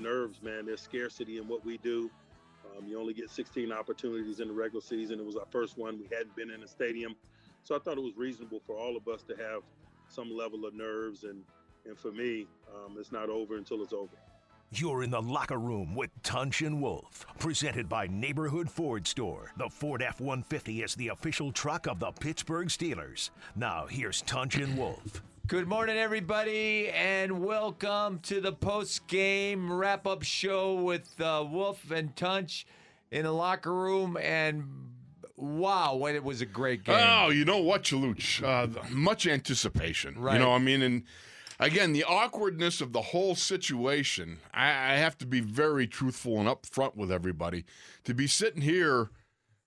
nerves, man. There's scarcity in what we do. You only get 16 opportunities in the regular season. It was our first one. We hadn't been in a stadium. So I thought it was reasonable for all of us to have some level of nerves. And for me, it's not over until it's over. You're in the locker room with Tunch and Wolf. Presented by Neighborhood Ford Store. The Ford F-150 is the official truck of the Pittsburgh Steelers. Now, here's Tunch and Wolf. Good morning, everybody, and welcome to the post-game wrap-up show with Wolf and Tunch in the locker room. And wow, what it was a great game. Oh, you know what, Chaluch? Much anticipation. Right. You know, I mean, and again, the awkwardness of the whole situation, I have to be very truthful and upfront with everybody. To be sitting here,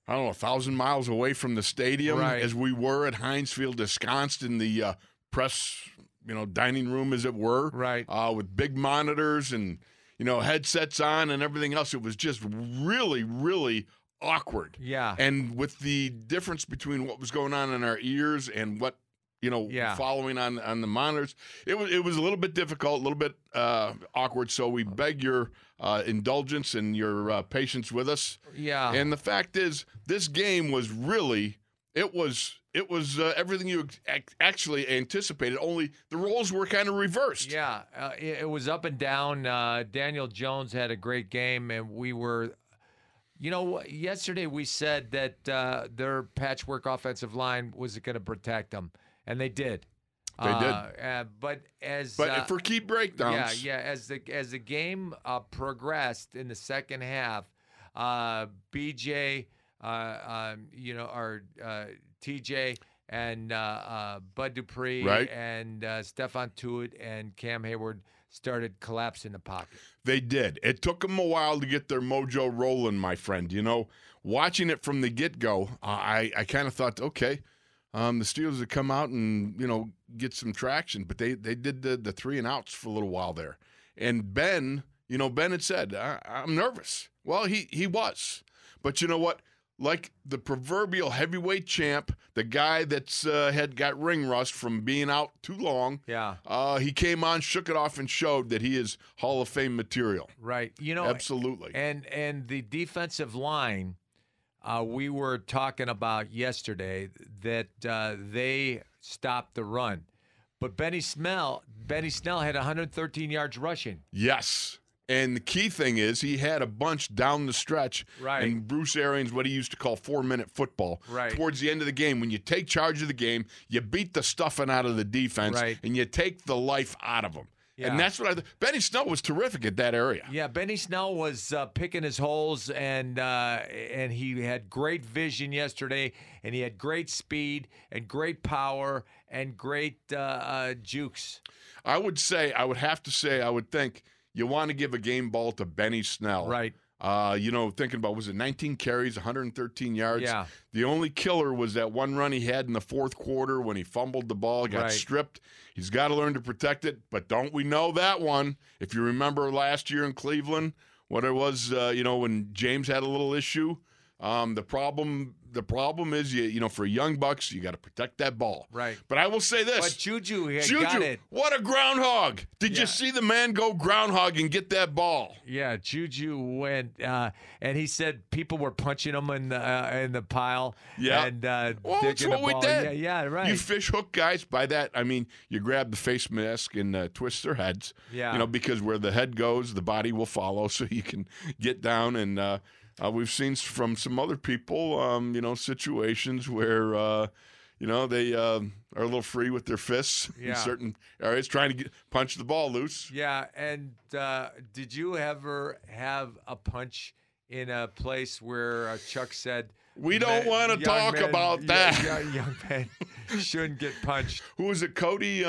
I don't know, 1,000 miles away from the stadium, right, as we were at Heinz Field, ensconced in the press, you know, dining room, as it were, right, with big monitors and, you know, headsets on and everything else. It was just really, really awkward. Yeah. And with the difference between what was going on in our ears and what, you know, yeah, following on the monitors, it was a little bit difficult, a little bit awkward. So we beg your indulgence and your patience with us. Yeah. And the fact is, this game was really, it was everything you actually anticipated, only the roles were kind of reversed. Yeah, it was up and down. Daniel Jones had a great game, and we were, you know, yesterday we said that their patchwork offensive line was going to protect them, and they did. They did. But for key breakdowns. Yeah, as the game progressed in the second half, BJ, T.J. and Bud Dupree, right, and Stephon Tuitt and Cam Hayward started collapsing the pocket. They did. It took them a while to get their mojo rolling, my friend. You know, watching it from the get-go, I kind of thought, okay, the Steelers would come out and, you know, get some traction. But they did the three and outs for a little while there. And Ben had said, I'm nervous. Well, he was. But you know what? Like the proverbial heavyweight champ, the guy that's had got ring rust from being out too long. Yeah, he came on, shook it off, and showed that he is Hall of Fame material. Right, you know, absolutely. And the defensive line, we were talking about yesterday that they stopped the run, but Benny Snell had 113 yards rushing. Yes. And the key thing is he had a bunch down the stretch, right, and Bruce Arians, what he used to call 4-minute football. Right. Towards the end of the game, when you take charge of the game, you beat the stuffing out of the defense, right, and you take the life out of them. Yeah. And that's what Benny Snell was terrific at that area. Yeah, Benny Snell was picking his holes, and he had great vision yesterday, and he had great speed and great power and great jukes. I would think, you want to give a game ball to Benny Snell. Right. You know, thinking about, was it 19 carries, 113 yards? Yeah. The only killer was that one run he had in the fourth quarter when he fumbled the ball, got stripped. He's got to learn to protect it, but don't we know that one? If you remember last year in Cleveland, what it was, you know, when James had a little issue, the problem is, you know, for young bucks, you got to protect that ball. Right. But I will say this. But JuJu got it. What a groundhog. Did you see the man go groundhog and get that ball? Yeah, JuJu went, and he said people were punching him in the pile. Yeah. And that's what we did. Yeah, right. You fish hook guys by that. I mean, you grab the face mask and twist their heads. Yeah. You know, because where the head goes, the body will follow, so you can get down and – we've seen from some other people, you know, situations where, you know, they are a little free with their fists in certain areas, trying to punch the ball loose. Yeah, and did you ever have a punch in a place where Chuck said, "We don't want to talk about that. Young man shouldn't get punched." Who was it, Cody?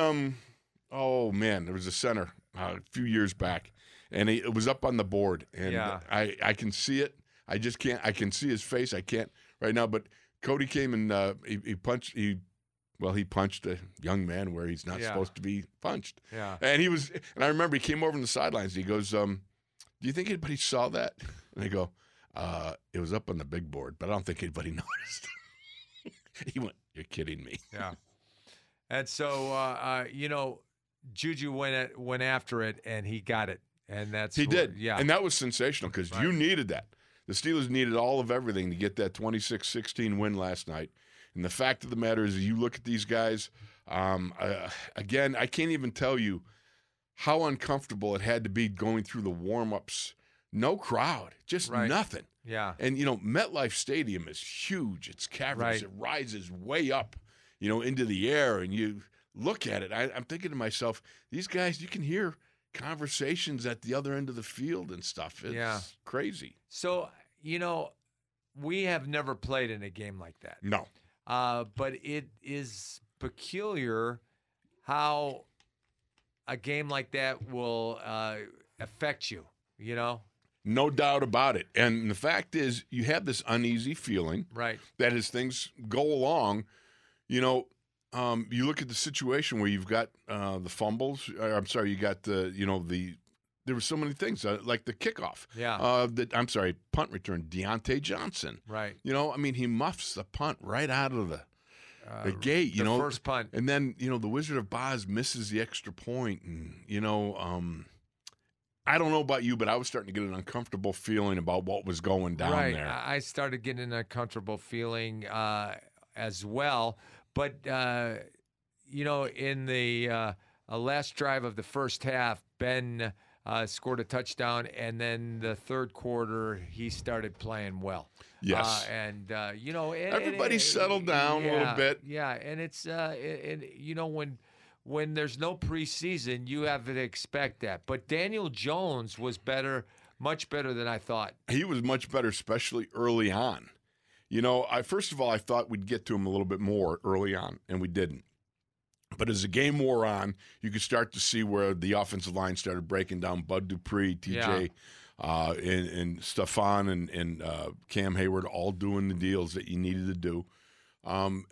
Oh, man, there was a center a few years back, and it was up on the board, and I can see it. I just can't. I can see his face. I can't right now. But Cody came and he punched a young man where he's not supposed to be punched. Yeah. And he was. And I remember he came over on the sidelines. And he goes, "Do you think anybody saw that?" And I go, "It was up on the big board, but I don't think anybody noticed." He went, "You're kidding me." Yeah. And so, you know, JuJu went after it, and he got it. And that's he did. Yeah. And that was sensational because you needed that. The Steelers needed all of everything to get that 26-16 win last night. And the fact of the matter is you look at these guys, again, I can't even tell you how uncomfortable it had to be going through the warm-ups. No crowd, just nothing. Yeah. And, you know, MetLife Stadium is huge. It's cavernous. It rises way up, you know, into the air. And you look at it. I'm thinking to myself, these guys, you can hear conversations at the other end of the field and stuff. It's crazy. So, you know, we have never played in a game like that. No. But it is peculiar how a game like that will affect you, you know? No doubt about it. And the fact is you have this uneasy feeling that as things go along, you know, you look at the situation where you've got the fumbles. I'm sorry, you got the, you know, the there were so many things, like the kickoff. Yeah. Punt return, Diontae Johnson. Right. You know, I mean, he muffs the punt right out of the gate, you know. The first punt. And then, you know, the Wizard of Boz misses the extra point. And, you know, I don't know about you, but I was starting to get an uncomfortable feeling about what was going down there. I started getting an uncomfortable feeling as well. But, you know, in the last drive of the first half, Ben scored a touchdown, and then the third quarter he started playing well. Yes. And, you know. Everybody settled down a little bit. Yeah, and it's, you know, when there's no preseason, you have to expect that. But Daniel Jones was better, much better than I thought. He was much better, especially early on. You know, first of all, I thought we'd get to him a little bit more early on, and we didn't. But as the game wore on, you could start to see where the offensive line started breaking down. Bud Dupree, T.J., and Stephon and Cam Hayward all doing the deals that you needed to do.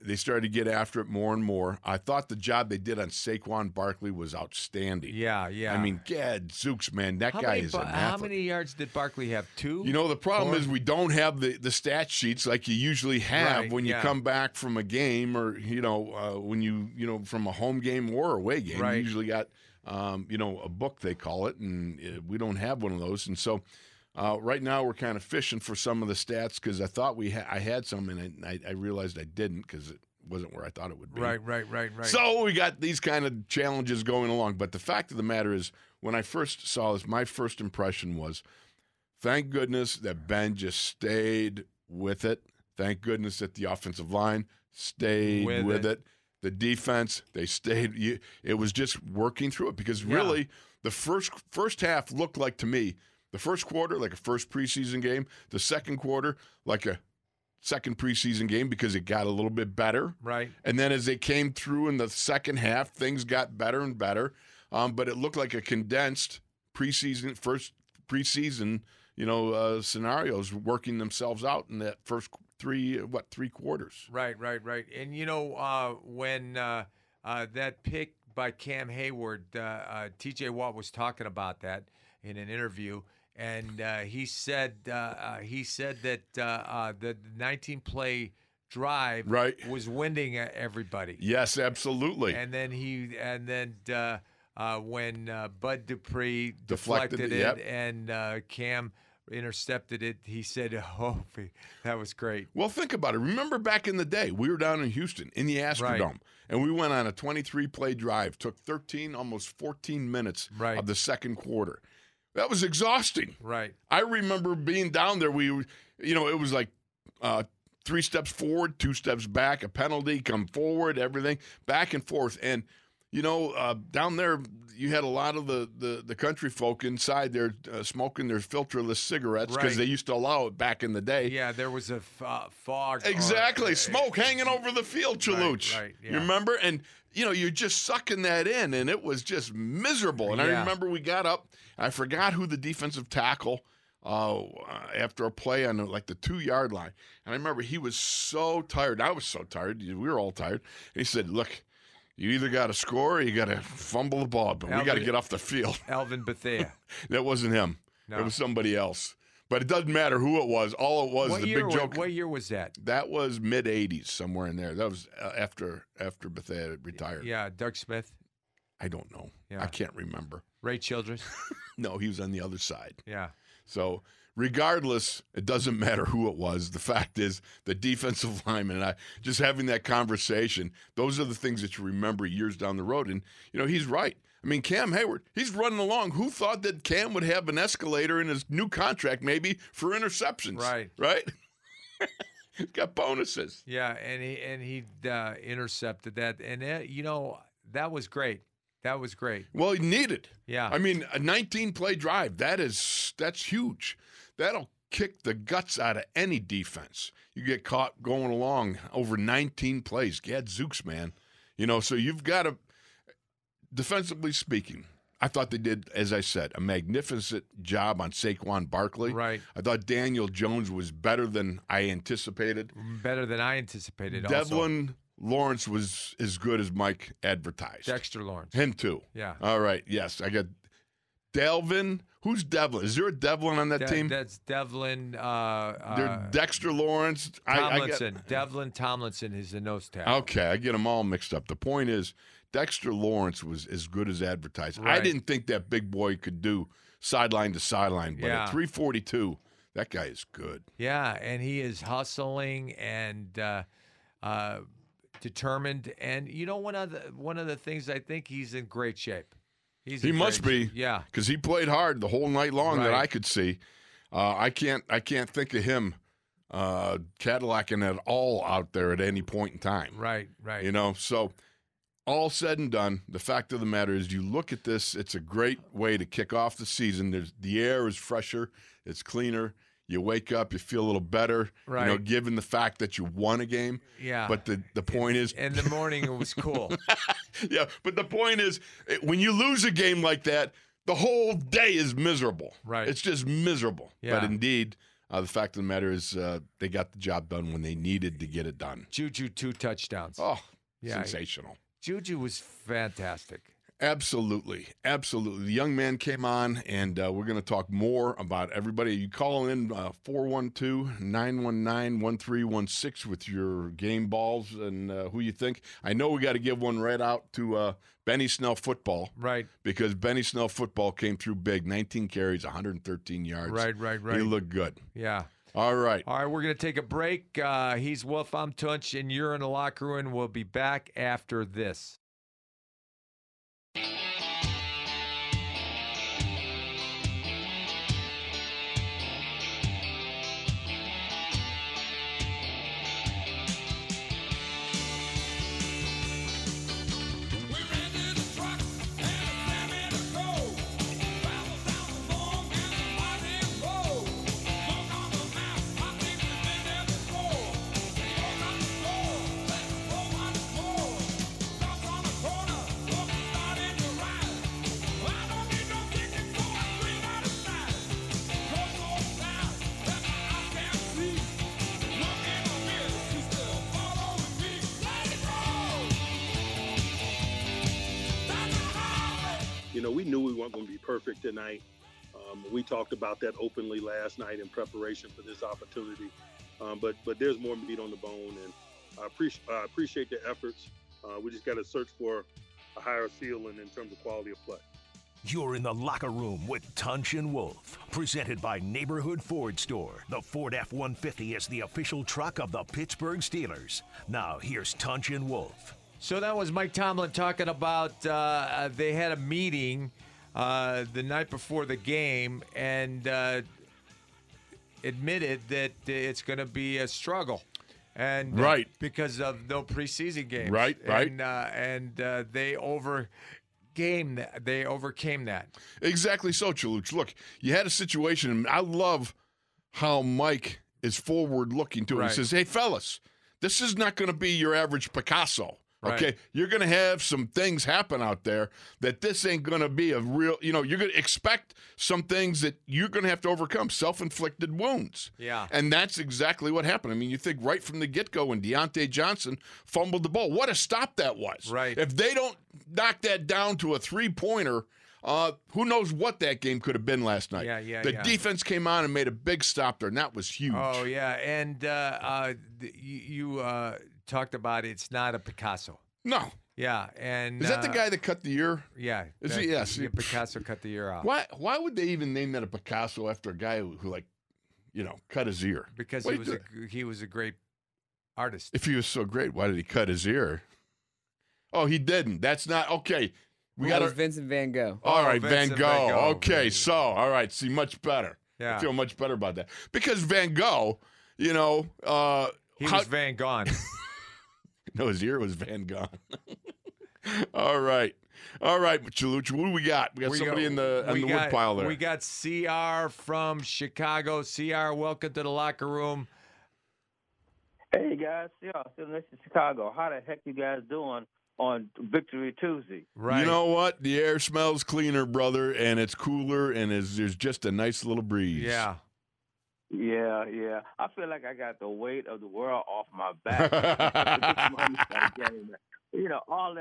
They started to get after it more and more. I thought the job they did on Saquon Barkley was outstanding. Yeah, yeah. I mean, gadzooks, man, that guy is an athlete. How many yards did Barkley have? 2? You know, the problem is we don't have the stat sheets like you usually have when you come back from a game or, you know, when you know, from a home game or away game. Right. You usually got, you know, a book, they call it, and we don't have one of those. And so right now we're kind of fishing for some of the stats because I thought I had some, and I realized I didn't because it wasn't where I thought it would be. Right. So we got these kind of challenges going along. But the fact of the matter is when I first saw this, my first impression was, thank goodness that Ben just stayed with it. Thank goodness that the offensive line stayed with it. The defense, they stayed. It was just working through it because really the first half looked like to me, the first quarter, like a first preseason game. The second quarter, like a second preseason game because it got a little bit better. Right. And then as they came through in the second half, things got better and better. But it looked like a condensed preseason, first preseason, you know, scenarios working themselves out in that first three quarters. Right. And, you know, when that pick by Cam Hayward, T.J. Watt was talking about that in an interview. And he said that the 19-play drive was winding at everybody. Yes, absolutely. And then when Bud Dupree deflected it and Cam intercepted it, he said, "Oh, that was great." Well, think about it. Remember back in the day, we were down in Houston in the Astrodome, and we went on a 23-play drive. Took 13, almost 14 minutes of the second quarter. That was exhausting. Right. I remember being down there. We, you know, it was like 3 steps forward, 2 steps back, a penalty, come forward, everything, back and forth. And, you know, down there you had a lot of the country folk inside there smoking their filterless cigarettes because they used to allow it back in the day. Yeah, there was a fog. Exactly. Smoke hanging over the field, Chalooch. Right, yeah. You remember? And, you know, you're just sucking that in, and it was just miserable. And I remember we got up. I forgot who the defensive tackle after a play on, like, the 2-yard line. And I remember he was so tired. I was so tired. We were all tired. And he said, "Look, you either got to score or you got to fumble the ball, but we got to get off the field." Alvin Bethea. That wasn't him. No. It was somebody else. But it doesn't matter who it was. All it was, big joke. What year was that? That was mid-'80s, somewhere in there. That was after Bethea retired. Yeah, Doug Smith? I don't know. Yeah. I can't remember. Ray Childress? No, he was on the other side. Yeah. So regardless, it doesn't matter who it was. The fact is, the defensive lineman and I, just having that conversation, those are the things that you remember years down the road. And, you know, he's right. I mean, Cam Hayward, he's running along. Who thought that Cam would have an escalator in his new contract maybe for interceptions? Right. Right? He's got bonuses. Yeah, and he intercepted that. And, you know, that was great. That was great. Well, he needed. Yeah. I mean, a 19-play drive, that's huge. That'll kick the guts out of any defense. You get caught going along over 19 plays. Gadzooks, man. You know, so you've got to, defensively speaking, I thought they did, as I said, a magnificent job on Saquon Barkley. Right. I thought Daniel Jones was better than I anticipated. Better than I anticipated also. Devlin Lawrence was as good as Mike advertised. Dexter Lawrence. Him too. Yeah. All right. Yes. I got Delvin. Who's Devlin? Is there a Devlin on that team? That's Devlin. Dexter Lawrence. Tomlinson. Devlin Tomlinson is the nose tackle. Okay. I get them all mixed up. The point is, Dexter Lawrence was as good as advertised. Right. I didn't think that big boy could do sideline to sideline, but at 342, that guy is good. Yeah. And he is hustling and, determined, and you know, one of the things, I think he's in great shape. He must be, yeah, because he played hard the whole night long that I could see. I can't think of him Cadillacing at all out there at any point in time. Right. You know, so all said and done, the fact of the matter is, you look at this; it's a great way to kick off the season. The air is fresher, it's cleaner. You wake up, you feel a little better, right, you know, given the fact that you won a game. Yeah. But the point is... In the morning, it was cool. Yeah, but the point is, when you lose a game like that, the whole day is miserable. Right. It's just miserable. Yeah. But indeed, the fact of the matter is, they got the job done when they needed to get it done. JuJu, 2 touchdowns. Oh, yeah, sensational. JuJu was fantastic. Absolutely. The young man came on, and we're going to talk more about everybody. You call in 412-919-1316 with your game balls and who you think. I know we got to give one right out to Benny Snell football. Right. Because Benny Snell football came through big, 19 carries, 113 yards. Right. He looked good. Yeah. All right, we're going to take a break. He's Wolf, I'm Tunch, and you're in the locker room. We'll be back after this. We knew we weren't going to be perfect tonight. We talked about that openly last night in preparation for this opportunity. But there's more meat on the bone, and I appreciate the efforts. We just got to search for a higher ceiling in terms of quality of play. You're in the locker room with Tunch and Wolf, presented by Neighborhood Ford Store. The Ford F-150 is the official truck of the Pittsburgh Steelers. Now here's Tunch and Wolf. So that was Mike Tomlin talking about they had a meeting the night before the game and admitted that it's going to be a struggle, and because of no preseason games, right, and they overcame that. Exactly so, Chaluch. Look, you had a situation, and I love how Mike is forward looking to it. Right. He says, "Hey, fellas, this is not going to be your average Picasso." Okay, You're going to have some things happen out there that this ain't going to be a real, you know, you're going to expect some things that you're going to have to overcome, self-inflicted wounds. Yeah. And that's exactly what happened. I mean, you think right from the get-go when Diontae Johnson fumbled the ball, what a stop that was. Right. If they don't knock that down to a three-pointer, who knows what that game could have been last night. The defense came on and made a big stop there, and that was huge. Oh, yeah, and you talked about it's not a Picasso. No, Yeah, and is that the guy that cut the ear? Yeah, yes. Yeah, Picasso cut the ear off. Why would they even name that a Picasso after a guy who like, you know, cut his ear? Because he was a great artist. If he was so great, why did he cut his ear? Oh, he didn't. That's not okay. We got Vincent Van Gogh. All right, Van Gogh. Okay, so all right, see, much better. Yeah, I feel much better about that because Van Gogh, you know, he was Van Gone. No, his ear was Van Gone. All right, Chalucha, what do we got? We got somebody in the wood pile there. We got CR from Chicago. CR, welcome to the locker room. Hey guys, CR, still next to Chicago. How the heck you guys doing on Victory Tuesday? Right. You know what? The air smells cleaner, brother, and it's cooler, and there's just a nice little breeze. Yeah. Yeah. I feel like I got the weight of the world off my back. You know, all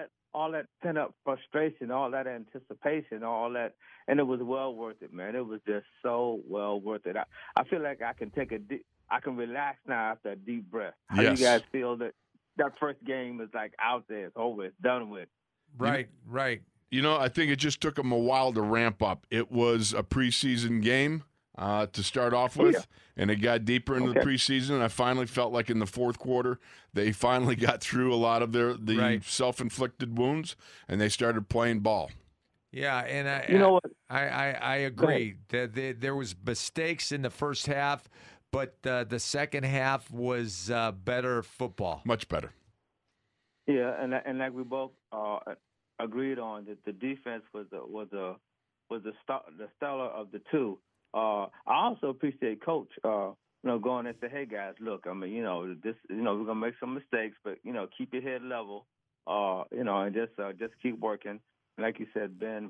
that pent-up frustration, all that anticipation, all that, and it was well worth it, man. It was just so well worth it. I feel like I can take I can relax now after a deep breath. How do you guys feel that first game is like out there, it's over, it's done with? Right. You know, I think it just took them a while to ramp up. It was a preseason game. To start off with, and it got deeper into the preseason. And I finally felt like in the fourth quarter, they finally got through a lot of the self-inflicted wounds, and they started playing ball. Yeah, and I agree. There was mistakes in the first half, but the second half was better football. Much better. Yeah, and like we both agreed on, that the defense was the stellar of the two. I also appreciate Coach, going and say, hey guys, look, I mean, we're gonna make some mistakes, but keep your head level, and just keep working. And like you said, Ben,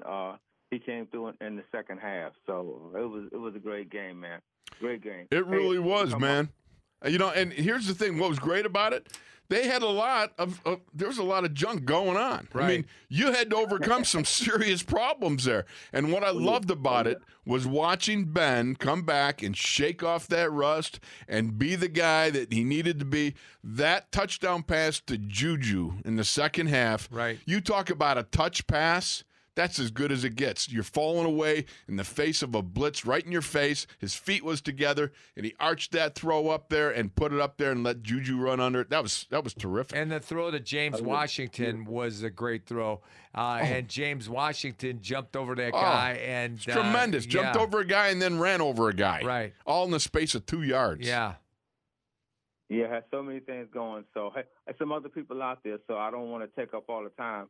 he came through in the second half, so it was a great game, man. Great game. It really was, man. You know, and here's the thing: what was great about it? They had there was a lot of junk going on. Right. I mean, you had to overcome some serious problems there. And what I loved about it was watching Ben come back and shake off that rust and be the guy that he needed to be. That touchdown pass to JuJu in the second half. Right. You talk about a touch pass. That's as good as it gets. You're falling away in the face of a blitz right in your face. His feet was together, and he arched that throw up there and put it up there and let JuJu run under it. That was terrific. And the throw to James Washington was a great throw. And James Washington jumped over that guy. And tremendous. Jumped over a guy and then ran over a guy. Right. All in the space of 2 yards. Yeah. Yeah, has so many things going. So, hey, some other people out there, so I don't want to take up all the time.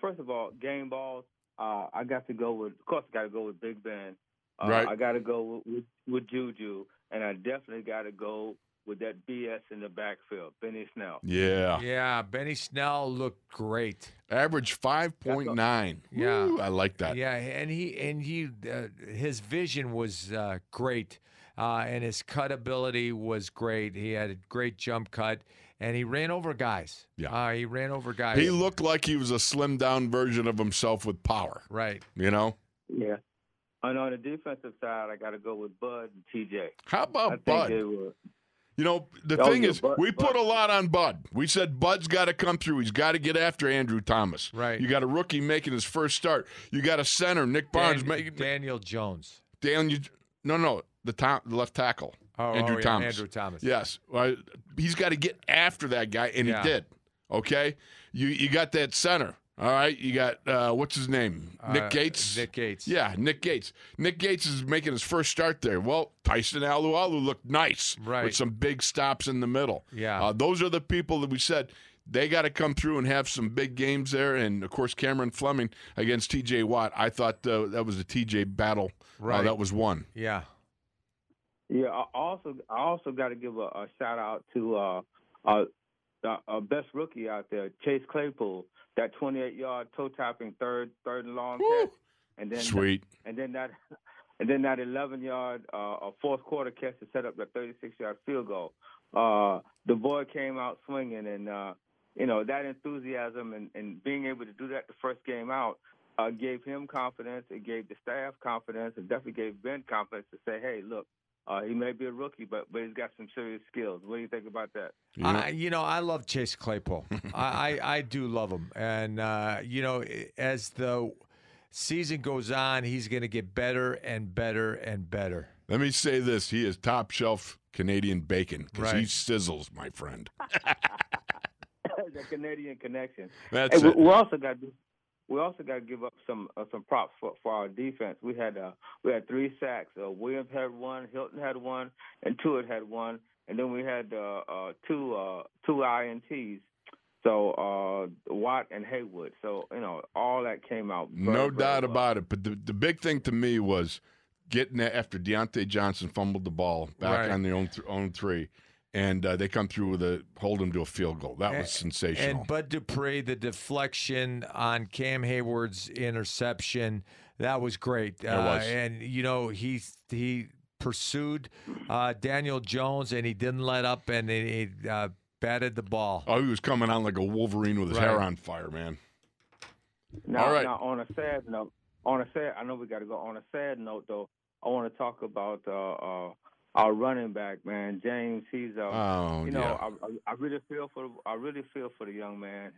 First of all, game balls. I got to go with, of course, I got to go with Big Ben. Right. I got to go with JuJu, and I definitely got to go with that BS in the backfield, Benny Snell. Yeah, Benny Snell looked great. Average 5.9. Yeah, I like that. Yeah, and he his vision was great, and his cut ability was great. He had a great jump cut. And he ran over guys. Yeah, he ran over guys. He looked like he was a slimmed-down version of himself with power. Right. You know? Yeah. And on the defensive side, I got to go with Bud and T.J. How about Bud? You know, the thing is, we put a lot on Bud. We said Bud's got to come through. He's got to get after Andrew Thomas. Right. You got a rookie making his first start. You got a center, Nick Barnes. Daniel Jones. No, the left tackle. Andrew Thomas. Andrew Thomas. Yes. Well, he's got to get after that guy, and he did. Okay? You got that center, all right? You got, what's his name, Nick Gates? Nick Gates. Yeah, Nick Gates. Nick Gates is making his first start there. Well, Tyson Alualu looked nice with some big stops in the middle. Yeah. Those are the people that we said they got to come through and have some big games there. And, of course, Cameron Fleming against T.J. Watt. I thought that was a T.J. battle. Right. That was won. Yeah. Yeah, I also got to give a shout out to our best rookie out there, Chase Claypool. That 28-yard toe-tapping third and long catch, and then that 11-yard fourth quarter catch to set up the 36-yard field goal. The boy came out swinging, and that enthusiasm and being able to do that the first game out. Gave him confidence. It gave the staff confidence. It definitely gave Ben confidence to say, hey, look. He may be a rookie, but he's got some serious skills. What do you think about that? I love Chase Claypool. I do love him. And, as the season goes on, he's going to get better and better and better. Let me say this. He is top shelf Canadian bacon because he sizzles, my friend. The Canadian connection. That's it. We also got to give up some props for our defense. We had three sacks. Williams had one, Hilton had one, and Tuitt had one, and then we had two INTs. So Watt and Hayward. So all that came out. No doubt about it. But the big thing to me was getting that after Diontae Johnson fumbled the ball back on the own three. And they come through with hold him to a field goal. That was sensational. And Bud Dupree, the deflection on Cam Hayward's interception, that was great. It was. And, he pursued Daniel Jones, and he didn't let up, and he batted the ball. Oh, he was coming on like a Wolverine with his hair on fire, man. Now, all right. Now, I know we got to go. On a sad note, though, I want to talk about our running back, man, James. I really feel for the young man.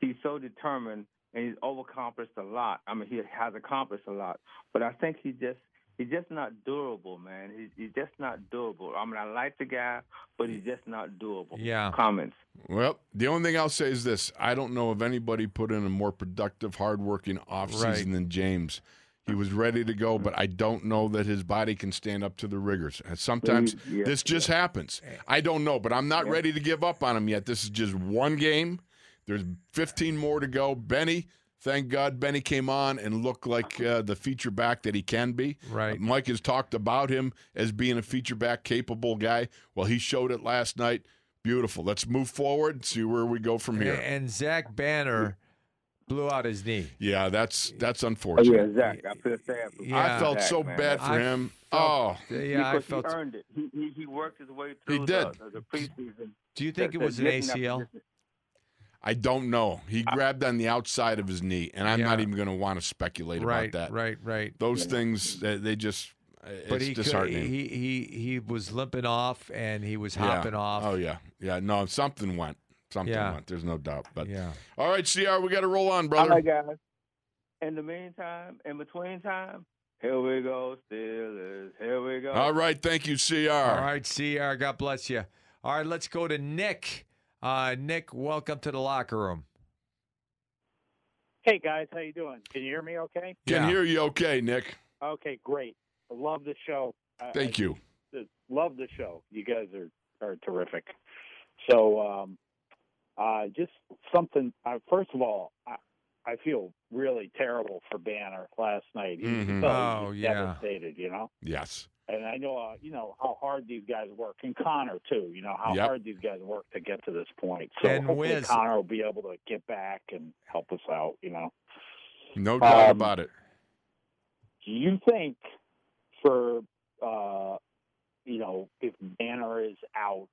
He's so determined, and he's accomplished a lot. I mean, he has accomplished a lot, but I think he's just not durable, man. He's just not durable. I mean, I like the guy, but he's just not durable. Yeah. Comments. Well, the only thing I'll say is this: I don't know if anybody put in a more productive, hardworking offseason than James. He was ready to go, but I don't know that his body can stand up to the rigors. And sometimes this just happens. I don't know, but I'm not ready to give up on him yet. This is just one game. There's 15 more to go. Benny, thank God Benny came on and looked like the feature back that he can be. Right. Mike has talked about him as being a feature back capable guy. Well, he showed it last night. Beautiful. Let's move forward, see where we go from here. And Zach Banner blew out his knee. Yeah, that's unfortunate. Oh, yeah, Zach. I feel sad for him. Yeah, I felt Zach, so man. Bad for him. He earned it. He worked his way through. He did. The preseason. Do you think it was an ACL? I don't know. He grabbed on the outside of his knee, and I'm not even going to want to speculate about that. Right. Those things, they just. But it's disheartening. He was limping off, and he was hopping off. Oh yeah. No, something went. There's no doubt. But all right, CR, we got to roll on, brother. All right, guys. In the meantime, in between time, here we go, Steelers. Here we go. All right, thank you, CR. All right, CR, God bless you. All right, let's go to Nick. Nick, welcome to the locker room. Hey guys, how you doing? Can you hear me? Okay. Can hear you. Okay, Nick. Okay, great. I love the show. Thank you. Love the show. You guys are terrific. So. Just something. First of all, I feel really terrible for Banner last night. He was devastated, Yes. And I know, how hard these guys work, and Conner too. How hard these guys work to get to this point. So and hopefully Conner will be able to get back and help us out. No doubt about it. Do you think for if Banner is out?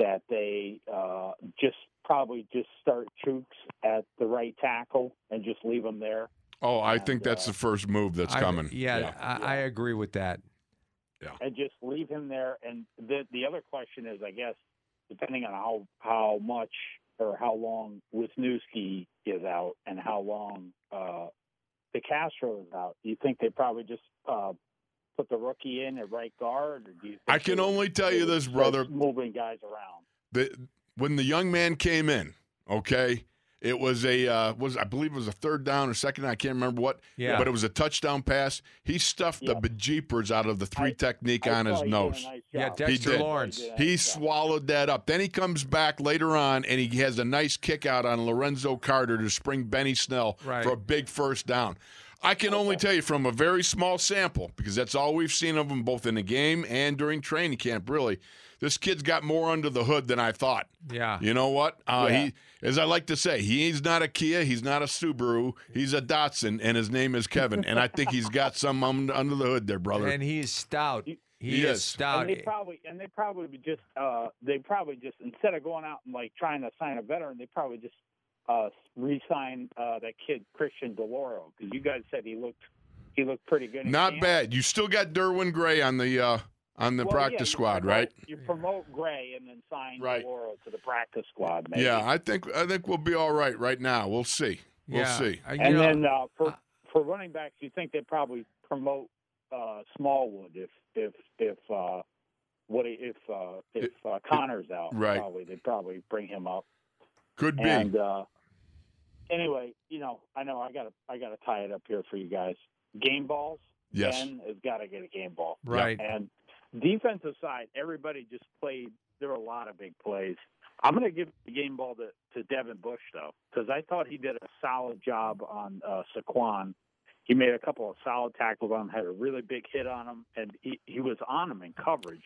That they just start Chuks at the right tackle and just leave him there. Oh, I think that's the first move that's coming. I agree with that. Yeah, and just leave him there. And the other question is, I guess, depending on how much or how long Wisniewski is out and how long DeCastro is out, you think they probably just put the rookie in at right guard? Or do you think I can only tell you this, brother. Moving guys around. When the young man came in, it was I believe it was a third down or second down, I can't remember what. Yeah. But it was a touchdown pass. He stuffed the bejeepers out of the three technique on his nose. Nice Dexter Lawrence. He swallowed that up. Then he comes back later on and he has a nice kick out on Lorenzo Carter to spring Benny Snell for a big first down. I can only tell you from a very small sample, because that's all we've seen of him both in the game and during training camp, really. This kid's got more under the hood than I thought. Yeah. You know what? He, as I like to say, he's not a Kia, he's not a Subaru, he's a Dotson, and his name is Kevin. And I think he's got some under the hood there, brother. And he's stout. He is stout. And they probably just instead of going out and trying to sign a veteran, they probably just re-sign that kid Christian DeLauro, because you guys said he looked he looked pretty good. Not bad. You still got Derwin Gray on the practice squad, right? You promote Gray and then sign Lauro to the practice squad. Maybe. Yeah, I think we'll be all right now. We'll see. We'll see. And then for running backs, you think they probably promote Smallwood if Connor's out? Right. They'd probably bring him up. Could be. And anyway, I gotta tie it up here for you guys. Game balls. Yes. Ben has got to get a game ball. Right. And defensive side, everybody just played. There were a lot of big plays. I'm going to give the game ball to Devin Bush, though, because I thought he did a solid job on Saquon. He made a couple of solid tackles on him, had a really big hit on him, and he was on him in coverage.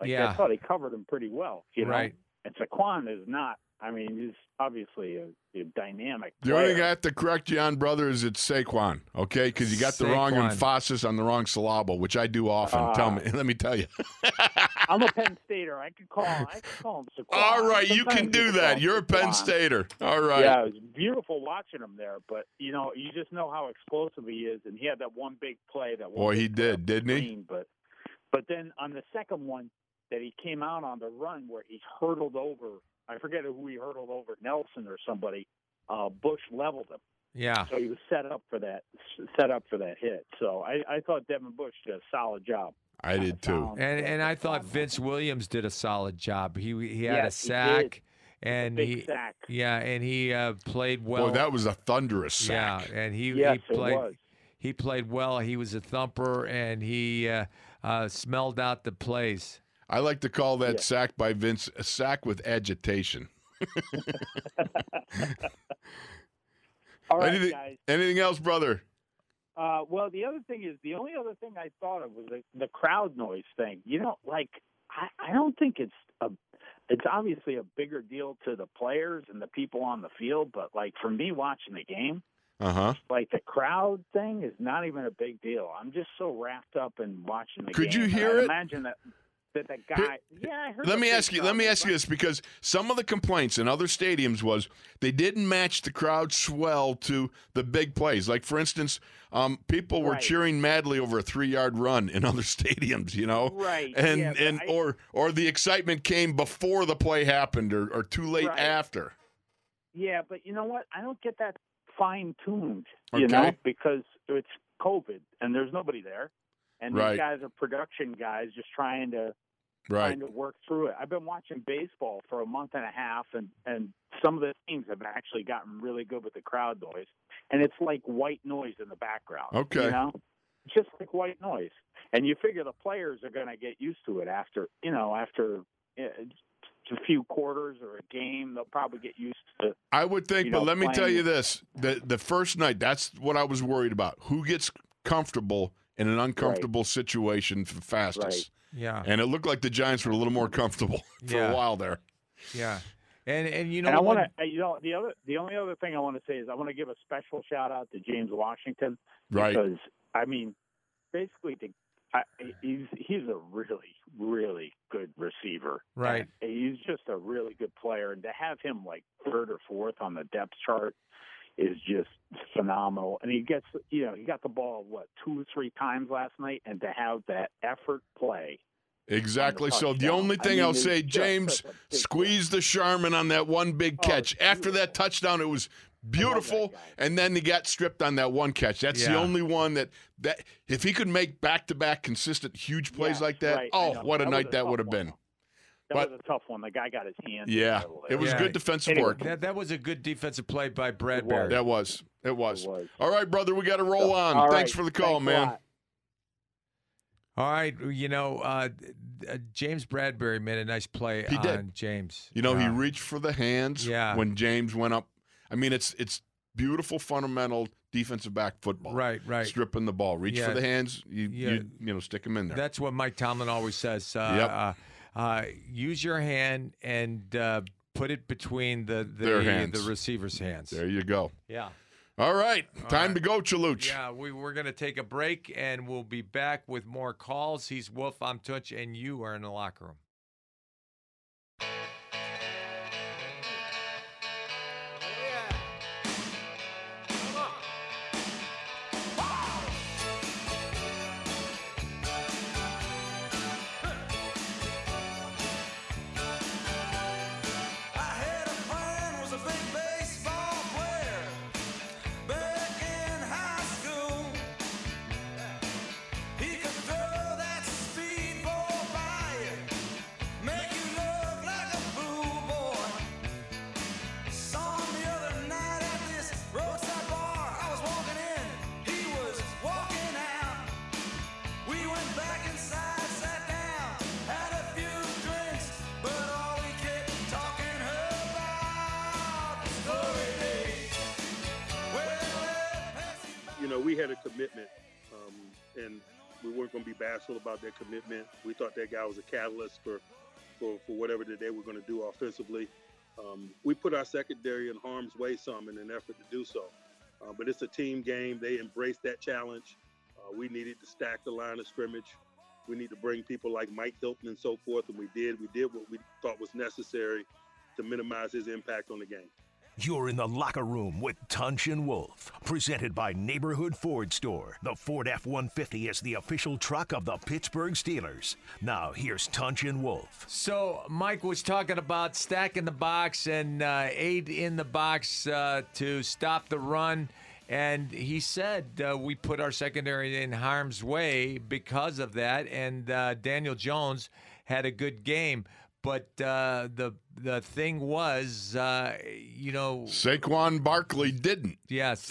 I thought he covered him pretty well. Right. And Saquon is not. I mean, he's obviously a dynamic player. The only thing I have to correct you on, brother, is it's Saquon, okay? Because you got the wrong emphasis on the wrong syllable, which I do often. Let me tell you. I'm a Penn Stater. I could call him Saquon. All right, you can do that. You're a Penn Stater. All right. Yeah, it was beautiful watching him there, but, you just know how explosive he is, and he had that one big play. Boy, he did, didn't he? But then on the second one that he came out on the run where he hurtled over, I forget who he hurdled over, Nelson or somebody. Bush leveled him. Yeah. So he was set up for that hit. So I thought Devin Bush did a solid job. I did too. And I thought Vince Williams did a solid job. He had a sack. He did. Big sack. Yeah, and he played well. Boy, that was a thunderous sack. Yeah, and he played. It was. He played well. He was a thumper, and he smelled out the plays. I like to call that sack by Vince a sack with agitation. All right, guys. Anything else, brother? Well, the only other thing I thought of was the crowd noise thing. I don't think it's obviously a bigger deal to the players and the people on the field, but, for me watching the game, the crowd thing is not even a big deal. I'm just so wrapped up in watching the game. Could you hear it? Imagine that. That guy. Yeah, I heard. Let me ask you this, because some of the complaints in other stadiums was they didn't match the crowd swell to the big plays. Like, for instance, people were cheering madly over a 3-yard run in other stadiums, Right. Or the excitement came before the play happened or too late after. Yeah, but you know what? I don't get that fine-tuned, because it's COVID and there's nobody there. And these guys are production guys just trying to work through it. I've been watching baseball for a month and a half, and some of the teams have actually gotten really good with the crowd noise. And it's like white noise in the background. Okay. It's just like white noise. And you figure the players are going to get used to it after a few quarters or a game, they'll probably get used to. I would think, but let me tell you this. The first night, that's what I was worried about. Who gets comfortable in an uncomfortable situation for the fastest. Right. Yeah. And it looked like the Giants were a little more comfortable for a while there. Yeah. And I want to the only other thing I want to say is I want to give a special shout out to James Washington. Right. Because he's a really, really good receiver. Right. And he's just a really good player, and to have him third or fourth on the depth chart is just phenomenal. And he gets, he got the ball, 2 or 3 times last night, and to have that effort play. Exactly. So the only thing I'll say, James, squeeze the Charmin on that one big catch. After that touchdown, it was beautiful, and then he got stripped on that one catch. That's the only one that if he could make back-to-back consistent huge plays like that, what a night that would have been. That was a tough one. The guy got his hand. Yeah, it was good defensive work. That was a good defensive play by Bradberry. It was. All right, brother, we got to roll on. Thanks for the call, man. All right, James Bradberry made a nice play on James. He reached for the hands when James went up. I mean, it's beautiful, fundamental defensive back football. Right. Stripping the ball. Reach for the hands. You stick them in there. That's what Mike Tomlin always says. Use your hand and put it between the receiver's hands. There you go. Yeah. All right. Time to go, Chaluch. Yeah, we're going to take a break, and we'll be back with more calls. He's Wolf, I'm Tunch, and you are in the locker room. know, we had a commitment, and we weren't going to be bashful about that commitment. We thought that guy was a catalyst for whatever that they were going to do offensively. We put our secondary in harm's way some in an effort to do so. But it's a team game. They embraced that challenge. We needed to stack the line of scrimmage. We need to bring people like Mike Hilton and so forth, and we did. We did what we thought was necessary to minimize his impact on the game. You're in the locker room with Tunch and Wolf, presented by Neighborhood Ford Store. The Ford F-150 is the official truck of the Pittsburgh Steelers. Now, here's Tunch and Wolf. So, Mike was talking about stacking the box and aid in the box to stop the run. And he said we put our secondary in harm's way because of that. And Daniel Jones had a good game. But the thing was, you know, Saquon Barkley didn't. Yeah, Saquon.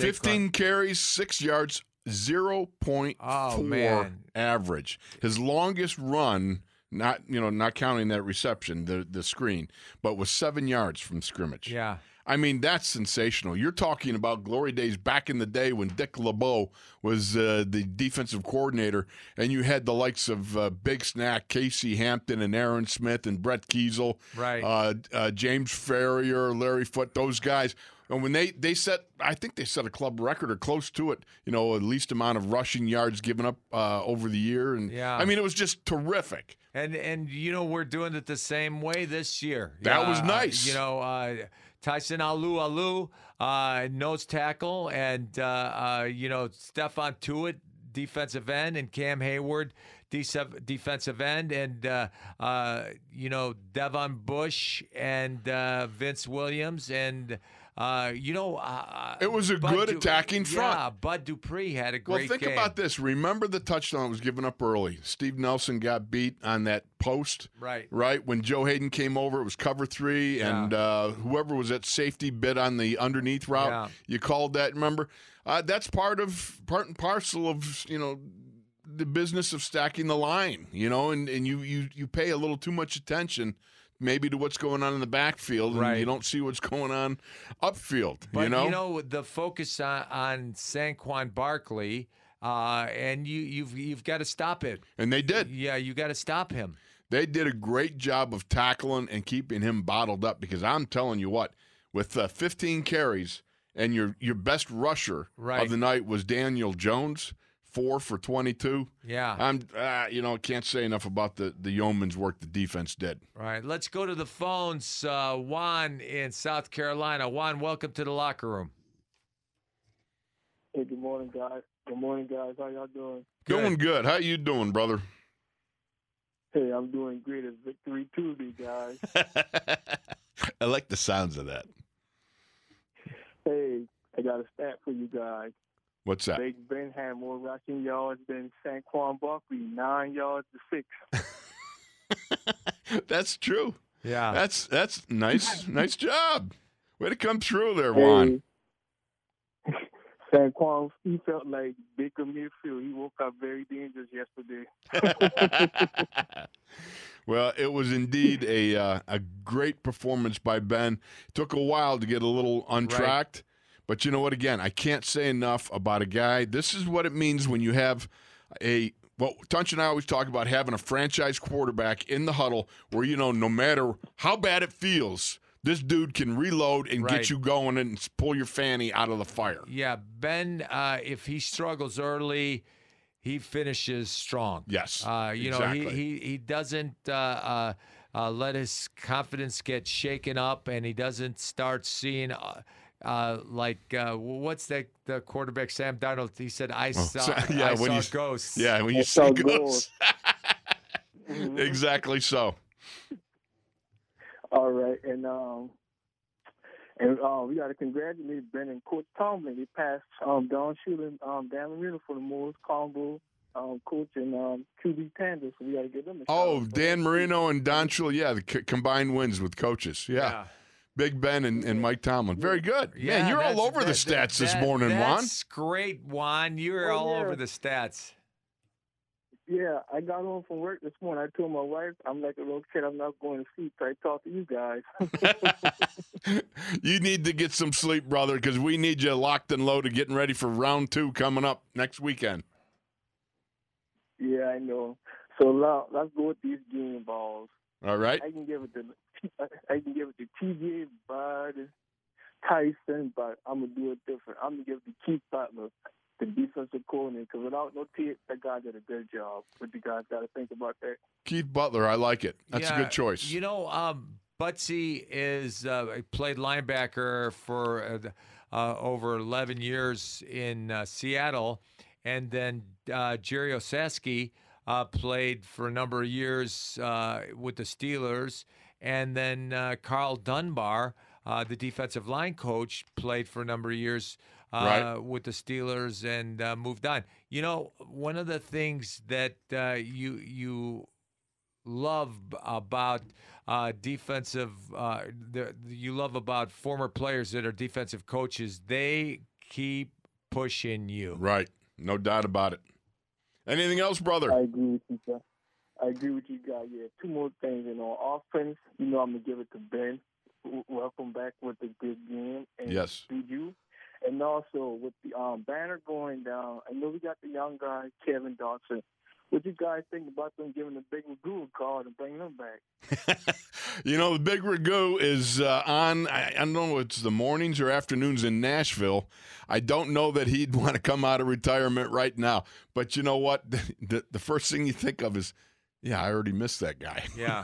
15 carries, 6 yards, 0.4 average. His longest run, not counting that reception, the screen, but was 7 yards from scrimmage. Yeah. I mean, that's sensational. You're talking about glory days back in the day when Dick LeBeau was the defensive coordinator, and you had the likes of Big Snack, Casey Hampton, and Aaron Smith, and Brett Kiesel, right? James Ferrier, Larry Foote, those guys. And when they set, I think they set a club record or close to it, you know, at least amount of rushing yards given up over the year. And yeah. I mean, it was just terrific. And you know, we're doing it the same way this year. That was nice. You know, Tyson Alu-Alu, nose tackle, and, you know, Stephon Tuitt, defensive end, and Cam Hayward, defensive end, and, you know, Devin Bush and Vince Williams and – you know, it was a good attacking front. Yeah, Bud Dupree had a great game. Well, think about this. Remember the touchdown that was given up early. Steve Nelson got beat on that post. Right. Right. When Joe Hayden came over, it was cover three, and whoever was at safety bit on the underneath route. Yeah. You called that. Remember, that's part and parcel of, you know, the business of stacking the line. You know, and you pay a little too much attention. Maybe to what's going on in the backfield, and right. You don't see what's going on upfield. But, you know the focus on Saquon Barkley, and you've got to stop it. And they did. Yeah, you got to stop him. They did a great job of tackling and keeping him bottled up, because I'm telling you what, with 15 carries and your best rusher of the night was Daniel Jones. 4 for 22. Yeah. I'm, can't say enough about the yeoman's work the defense did. All right. Let's go to the phones. Juan in South Carolina. Juan, welcome to the locker room. Hey, good morning, guys. Good morning, guys. How y'all doing? Doing good. How you doing, brother? Hey, I'm doing great as Victory Tuesday, guys. I like the sounds of that. Hey, I got a stat for you guys. What's that? Big Ben had more rushing yards than Saquon Barkley, 9 yards to 6. That's true. Yeah. That's nice. Nice job. Way to come through there, Juan. Hey. Saquon, he felt like Baker Mayfield. He woke up very dangerous yesterday. Well, it was indeed a great performance by Ben. It took a while to get a little untracked. Right. But you know what, again, I can't say enough about a guy. This is what it means when you have Tunch and I always talk about having a franchise quarterback in the huddle where, you know, no matter how bad it feels, this dude can reload and get you going and pull your fanny out of the fire. Yeah, Ben, if he struggles early, he finishes strong. Yes, exactly. He doesn't let his confidence get shaken up, and he doesn't start seeing what's that? The quarterback Sam Darnold. He said, "I saw ghosts." Yeah, when you see ghosts. Exactly so. All right, and we got to congratulate Ben and Coach Tomlin. They passed Don Shula, Dan Marino for the most combo coach and QB tandem. So we got to give them. Dan Marino and Don Shula. Yeah, the combined wins with coaches. Yeah. Big Ben and Mike Tomlin. Very good. Yeah, man, you're all over the stats this morning, Juan. That's great, Juan. You're all over the stats. Yeah, I got home from work this morning. I told my wife, I'm like a little kid, I'm not going to sleep. I talk to you guys. You need to get some sleep, brother, because we need you locked and loaded, getting ready for round two coming up next weekend. Yeah, I know. So let's go with these game balls. All right. I can give it to T.J. Bud Tyson, but I'm gonna do it different. I'm gonna give it to Keith Butler, the defensive coordinator, because without no T, that guy did a good job. But you guys got to think about that. Keith Butler, I like it. That's a good choice. You know, Butsy is played linebacker for over 11 years in Seattle, and then Jerry Osaski played for a number of years with the Steelers, and then Carl Dunbar, the defensive line coach, played for a number of years with the Steelers and moved on. You know, one of the things that you love about you love about former players that are defensive coaches, they keep pushing you. Right, no doubt about it. Anything else, brother? I agree with you guys. Yeah, two more things. And on offense, you know, I'm gonna give it to Ben. Welcome back with a good game. And yes. JuJu. And also, with the Banner going down, I know we got the young guy, Kevin Dotson. What do you guys think about them giving the Big Ragoo a call and bringing them back? You know, the Big Ragoo is on, I don't know if it's the mornings or afternoons in Nashville. I don't know that he'd want to come out of retirement right now. But you know what? The first thing you think of is, yeah, I already missed that guy. Yeah.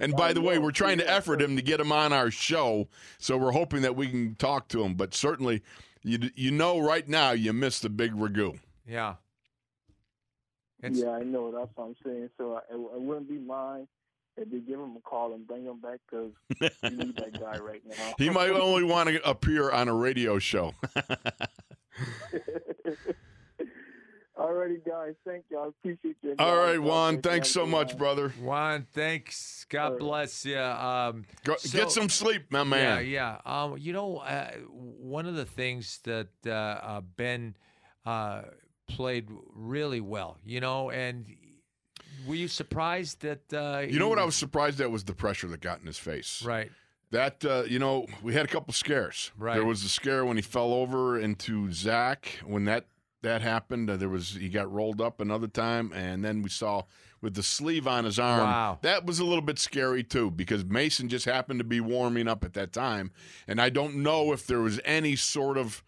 And by the way, we're trying to effort him to get him on our show, so we're hoping that we can talk to him. But certainly, you know right now you miss the Big Ragoo. Yeah. Yeah, I know. That's what I'm saying. So it wouldn't be mine if they give him a call and bring him back, because we need that guy right now. He might only want to appear on a radio show. All righty, guys. Thank you. I appreciate you. All right, Juan. Thanks so much, brother. Juan, thanks. God bless you. Get some sleep, my man. Yeah, yeah. You know, one of the things that Ben played really well, you know, and were you surprised that you know what I was surprised at was the pressure that got in his face. Right. That, you know, we had a couple scares. Right. There was a scare when he fell over into Zach, when that happened. He got rolled up another time, and then we saw with the sleeve on his arm. Wow. That was a little bit scary too, because Mason just happened to be warming up at that time, and I don't know if there was any sort of,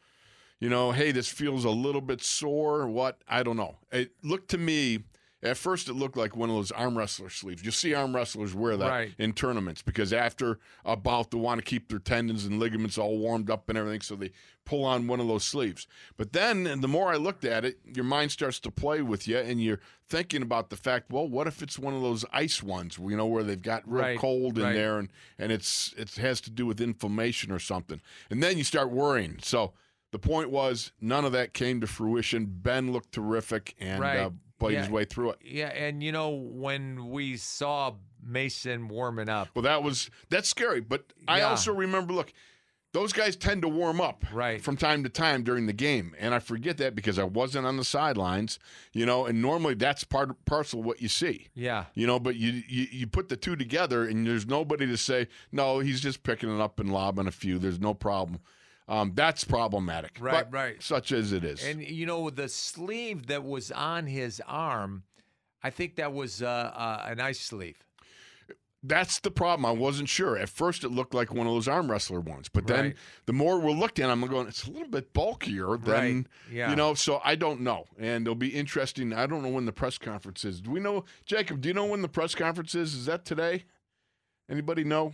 you know, hey, this feels a little bit sore or what. I don't know. It looked to me, at first it looked like one of those arm wrestler sleeves. You see arm wrestlers wear that in tournaments, because after a bout they want to keep their tendons and ligaments all warmed up and everything, so they pull on one of those sleeves. But then, and the more I looked at it, your mind starts to play with you, and you're thinking about the fact, well, what if it's one of those ice ones, you know, where they've got real cold in there, and it has to do with inflammation or something. And then you start worrying. So the point was, none of that came to fruition. Ben looked terrific, and played his way through it. Yeah, and you know, when we saw Mason warming up, well, that's scary. But I also remember, look, those guys tend to warm up from time to time during the game, and I forget that because I wasn't on the sidelines, you know. And normally that's parcel what you see. Yeah, you know. But you put the two together, and there's nobody to say no. He's just picking it up and lobbing a few. There's no problem. That's problematic, right? Such as it is. And you know, the sleeve that was on his arm, I think that was an ice sleeve. That's the problem. I wasn't sure. At first, it looked like one of those arm wrestler ones, but then the more we're looked at, I'm going, it's a little bit bulkier than you know. So I don't know, and it'll be interesting. I don't know when the press conference is. Do we know, Jacob? Do you know when the press conference is? Is that today? Anybody know?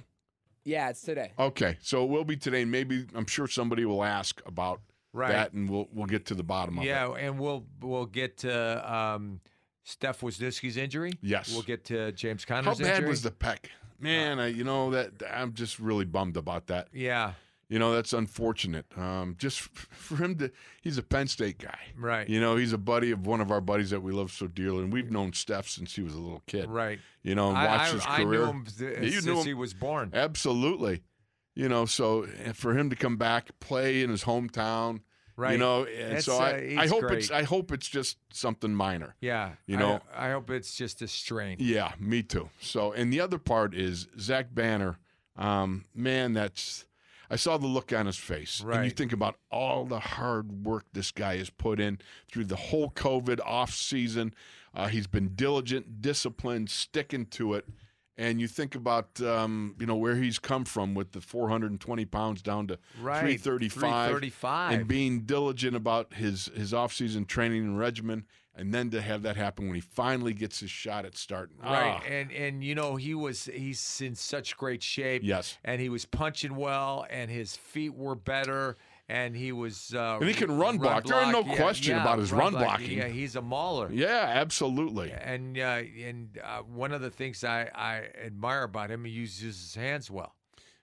Yeah, it's today. Okay, so it will be today. Maybe, I'm sure somebody will ask about that, and we'll get to the bottom of it. Yeah, and we'll get to Steph Wisniewski's injury. Yes, we'll get to James Conner's injury. How bad was the pec? Man, I'm just really bummed about that. Yeah, you know, that's unfortunate. Just for him he's a Penn State guy, right? You know, he's a buddy of one of our buddies that we love so dearly, and we've known Steph since he was a little kid, right? You know, and watched his career. I knew him since he was born. Absolutely. You know, so for him to come back, play in his hometown, Right. You know, and that's, so I hope great. It's I hope it's just something minor. Yeah. You know, I hope it's just a strain. Yeah, me too. So, and the other part is Zach Banner. Man, that's, I saw the look on his face. Right. And you think about all the hard work this guy has put in through the whole COVID off season. He's been diligent, disciplined, sticking to it. And you think about, you know, where he's come from with the 420 pounds down to 335, and being diligent about his off-season training and regimen, and then to have that happen when he finally gets his shot at starting. Right, and you know, he's in such great shape. Yes. And he was punching well, and his feet were better. And he was and he can run block. There are no question about his run blocking. Yeah, he's a mauler. Yeah, absolutely. And one of the things I admire about him, he uses his hands well.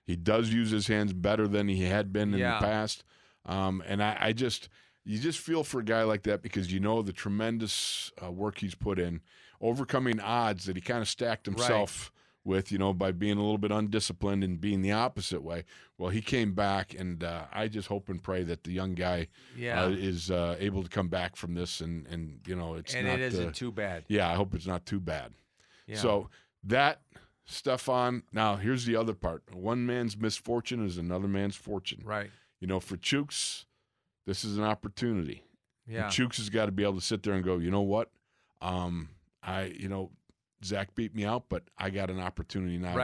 He does use his hands better than he had been in the past. And I just you just feel for a guy like that because you know the tremendous work he's put in, overcoming odds that he kind of stacked himself with, you know, by being a little bit undisciplined and being the opposite way. Well, he came back, and I just hope and pray that the young guy is able to come back from this, and you know, it's and not, it isn't too bad. Yeah, I hope it's not too bad. Yeah. So that, Stephon, now here's the other part. One man's misfortune is another man's fortune. Right. You know, for Chuks, this is an opportunity. Yeah. And Chuks has got to be able to sit there and go, you know what, Zach beat me out, but I got an opportunity now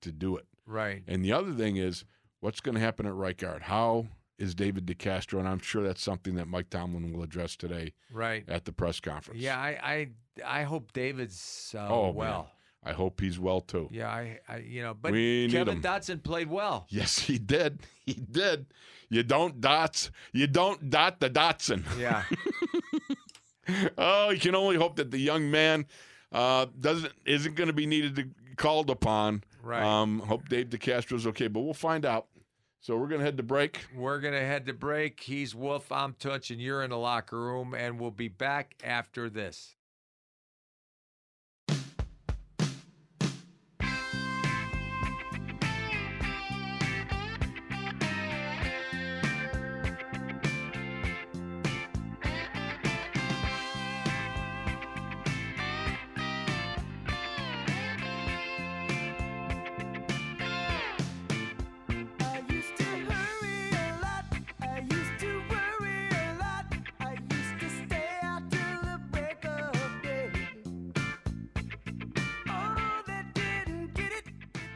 to do it. Right. And the other thing is, what's going to happen at right guard? How is David DeCastro? And I'm sure that's something that Mike Tomlin will address today at the press conference. Yeah, I hope David's well. Man. I hope he's well, too. Yeah, but Kevin Dotson played well. Yes, he did. He did. You don't dot the Dotson. Yeah. Oh, you can only hope that the young man isn't going to be needed to called upon. Right. Hope Dave DeCastro's okay, but we'll find out. So we're going to head to break. He's Wolf, I'm Tunch, and you're in the locker room, and we'll be back after this.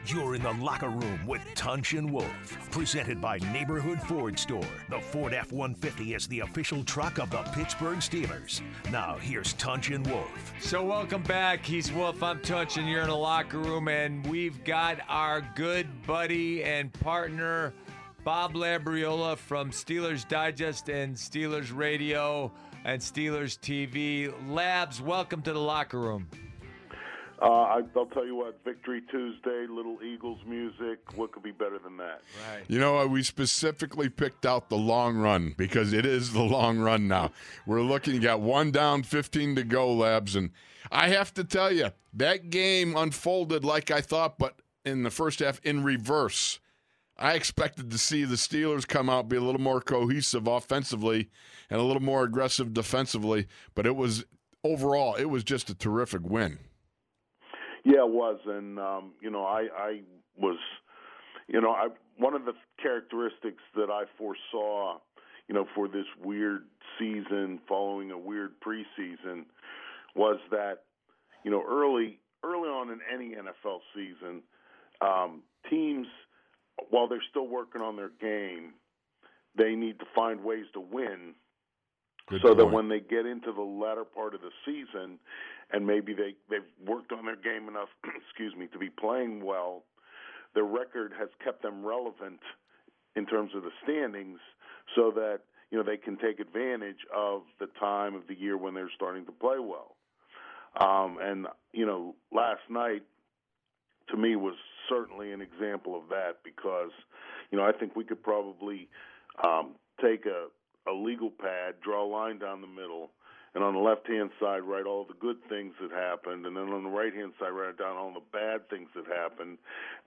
You're in the locker room with Tunch and Wolf, presented by Neighborhood Ford Store. The Ford F-150 is the official truck of the Pittsburgh Steelers. Now, here's Tunch and Wolf. So welcome back. He's Wolf, I'm Tunch, and you're in the locker room, and we've got our good buddy and partner, Bob Labriola from Steelers Digest and Steelers Radio and Steelers TV. Labs, welcome to the locker room. I'll tell you what, Victory Tuesday, Little Eagles music, what could be better than that? Right. You know, we specifically picked out the long run because it is the long run now. We're looking, you got one down, 15 to go, Labs. And I have to tell you, that game unfolded like I thought, but in the first half in reverse. I expected to see the Steelers come out, be a little more cohesive offensively and a little more aggressive defensively. But it was just a terrific win. Yeah, it was, and one of the characteristics that I foresaw, you know, for this weird season following a weird preseason, was that, you know, early on in any NFL season, teams, while they're still working on their game, they need to find ways to win. Good so point. That when they get into the latter part of the season, and maybe they've worked on their game enough, excuse me, to be playing well, their record has kept them relevant in terms of the standings so that, you know, they can take advantage of the time of the year when they're starting to play well. And, you know, last night to me was certainly an example of that because, you know, I think we could probably take a legal pad, draw a line down the middle, and on the left-hand side write all the good things that happened, and then on the right-hand side write down all the bad things that happened.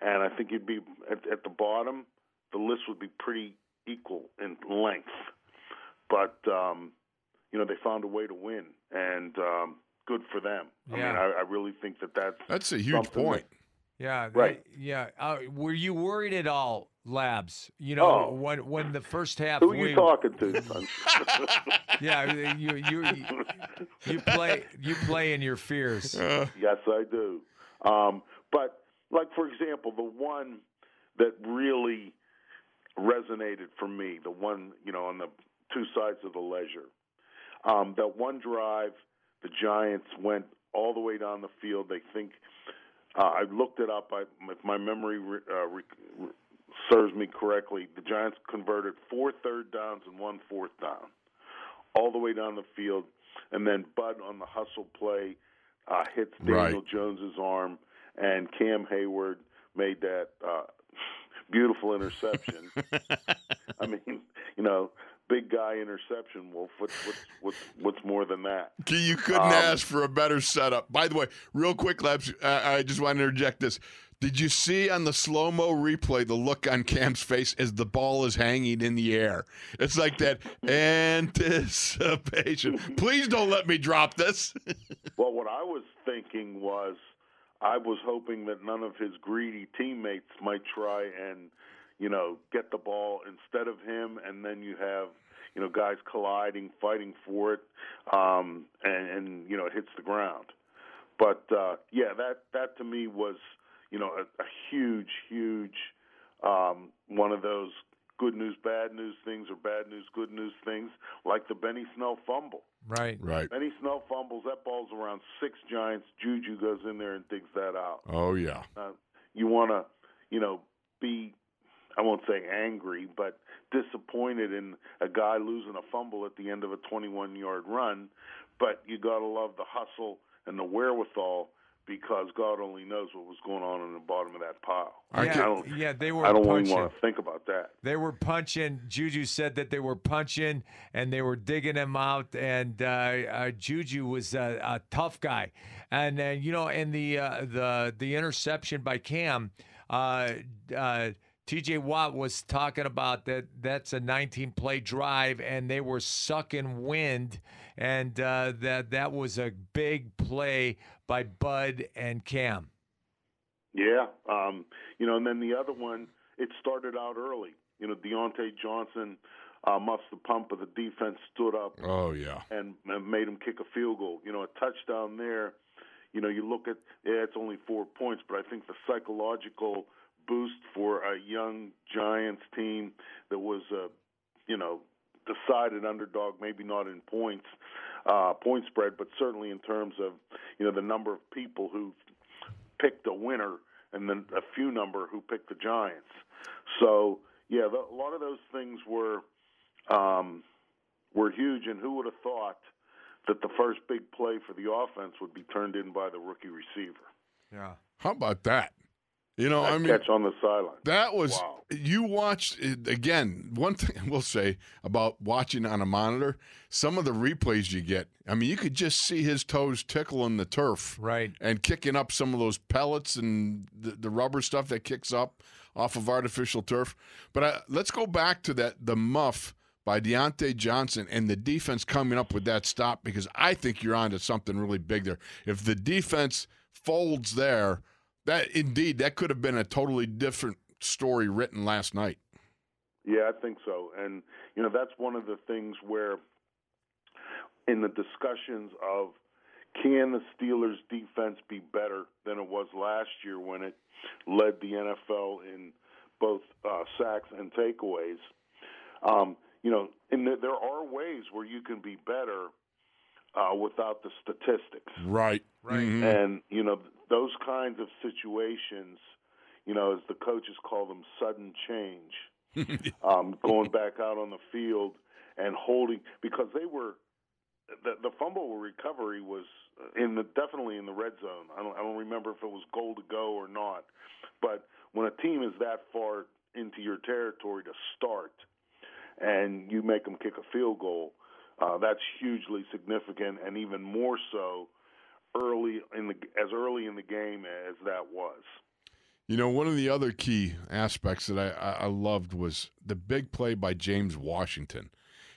And I think you'd be at the bottom, the list would be pretty equal in length. But, you know, they found a way to win, and good for them. Yeah. I mean, I really think that's a huge point. Yeah. Right. Yeah. Were you worried at all, Labs? You know, when the first half. Who are you talking to? Yeah, you play in your fears. Yes, I do. But like, for example, the one that really resonated for me, the one, you know, on the two sides of the ledger, that one drive, the Giants went all the way down the field. They think. I looked it up. If my memory serves me correctly, the Giants converted 4 third downs and 1 fourth down all the way down the field. And then Bud on the hustle play hits Daniel Jones' arm, and Cam Hayward made that beautiful interception. I mean, you know, big guy interception. Wolf, what's more than that? You couldn't ask for a better setup. By the way, real quick, Labs, I just want to interject this. Did you see on the slow-mo replay the look on Cam's face as the ball is hanging in the air? It's like that anticipation. Please don't let me drop this. Well, what I was thinking was I was hoping that none of his greedy teammates might try and, you know, get the ball instead of him, and then you have, you know, guys colliding, fighting for it, and you know, it hits the ground. But, yeah, that to me was, you know, a huge, huge one of those good news, bad news things, or bad news, good news things, like the Benny Snell fumble. Right. Benny Snell fumbles, that ball's around 6 Giants. JuJu goes in there and digs that out. Oh, yeah. You want to, you know, be – I won't say angry, but disappointed in a guy losing a fumble at the end of a 21-yard run. But you got to love the hustle and the wherewithal, because God only knows what was going on in the bottom of that pile. I don't even want to think about that. They were punching. JuJu said that they were punching, and they were digging him out, and JuJu was a tough guy. And, you know, in the interception by Cam, T.J. Watt was talking about that's a 19-play drive, and they were sucking wind, and that was a big play by Bud and Cam. Yeah. You know, and then the other one, it started out early. You know, Diontae Johnson muffs the pump, but the defense stood up. Oh, yeah. And made him kick a field goal. You know, a touchdown there. You know, you look at, yeah, it's only 4 points, but I think the psychological – boost for a young Giants team that was, you know, decided underdog, maybe not in points, point spread, but certainly in terms of, you know, the number of people who picked a winner and then a few number who picked the Giants. So, yeah, a lot of those things were huge, and who would have thought that the first big play for the offense would be turned in by the rookie receiver? Yeah. How about that? You know, I mean, catch on the sideline. That was, wow. You watched, again, one thing I will say about watching on a monitor, some of the replays you get, I mean, you could just see his toes tickling the turf. Right. And kicking up some of those pellets and the rubber stuff that kicks up off of artificial turf. But let's go back to the muff by Diontae Johnson and the defense coming up with that stop, because I think you're on to something really big there. If the defense folds there, That could have been a totally different story written last night. Yeah, I think so. And, you know, that's one of the things where in the discussions of can the Steelers' defense be better than it was last year when it led the NFL in both sacks and takeaways, you know, and there are ways where you can be better without the statistics. Right. Mm-hmm. And, you know, those kinds of situations, you know, as the coaches call them, sudden change, going back out on the field and holding, because they were the fumble recovery was definitely in the red zone. I don't remember if it was goal to go or not, but when a team is that far into your territory to start and you make them kick a field goal, that's hugely significant, and even more so early in the game as that was. You know, one of the other key aspects that I loved was the big play by James Washington.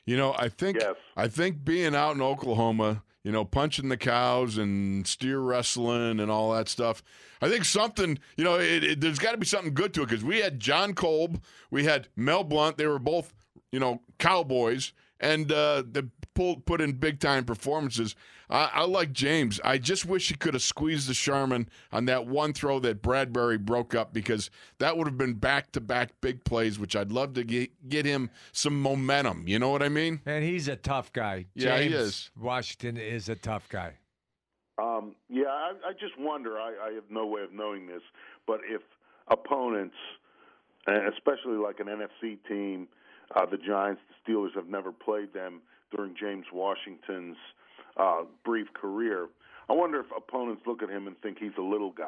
You know, I think being out in Oklahoma, you know, punching the cows and steer wrestling and all that stuff, I think something, you know, there's got to be something good to it, because we had John Kolb, we had Mel Blount. They were both, you know, cowboys, and they put in big-time performances. I like James. I just wish he could have squeezed the Sharman on that one throw that Bradberry broke up, because that would have been back-to-back big plays, which I'd love to get him some momentum. You know what I mean? And he's a tough guy. Yeah, James, he is. Washington is a tough guy. I just wonder. I have no way of knowing this, but if opponents, especially like an NFC team, the Giants, the Steelers have never played them during James Washington's brief career. I wonder if opponents look at him and think he's a little guy.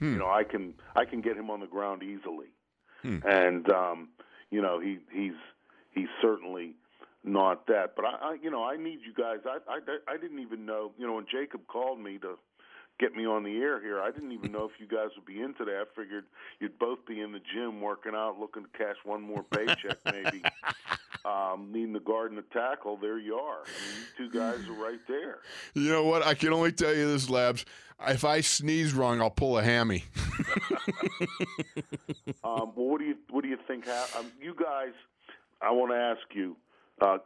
You know, I can get him on the ground easily, and you know, he's certainly not that. But I need you guys. I didn't even know. You know, when Jacob called me to get me on the air here, I didn't even know if you guys would be into that. I figured you'd both be in the gym working out, looking to cash one more paycheck, maybe. Needing the garden to tackle, there you are. I mean, you two guys are right there. You know what? I can only tell you this, Labs. If I sneeze wrong, I'll pull a hammy. Well, what do you think? You guys, I want to ask you.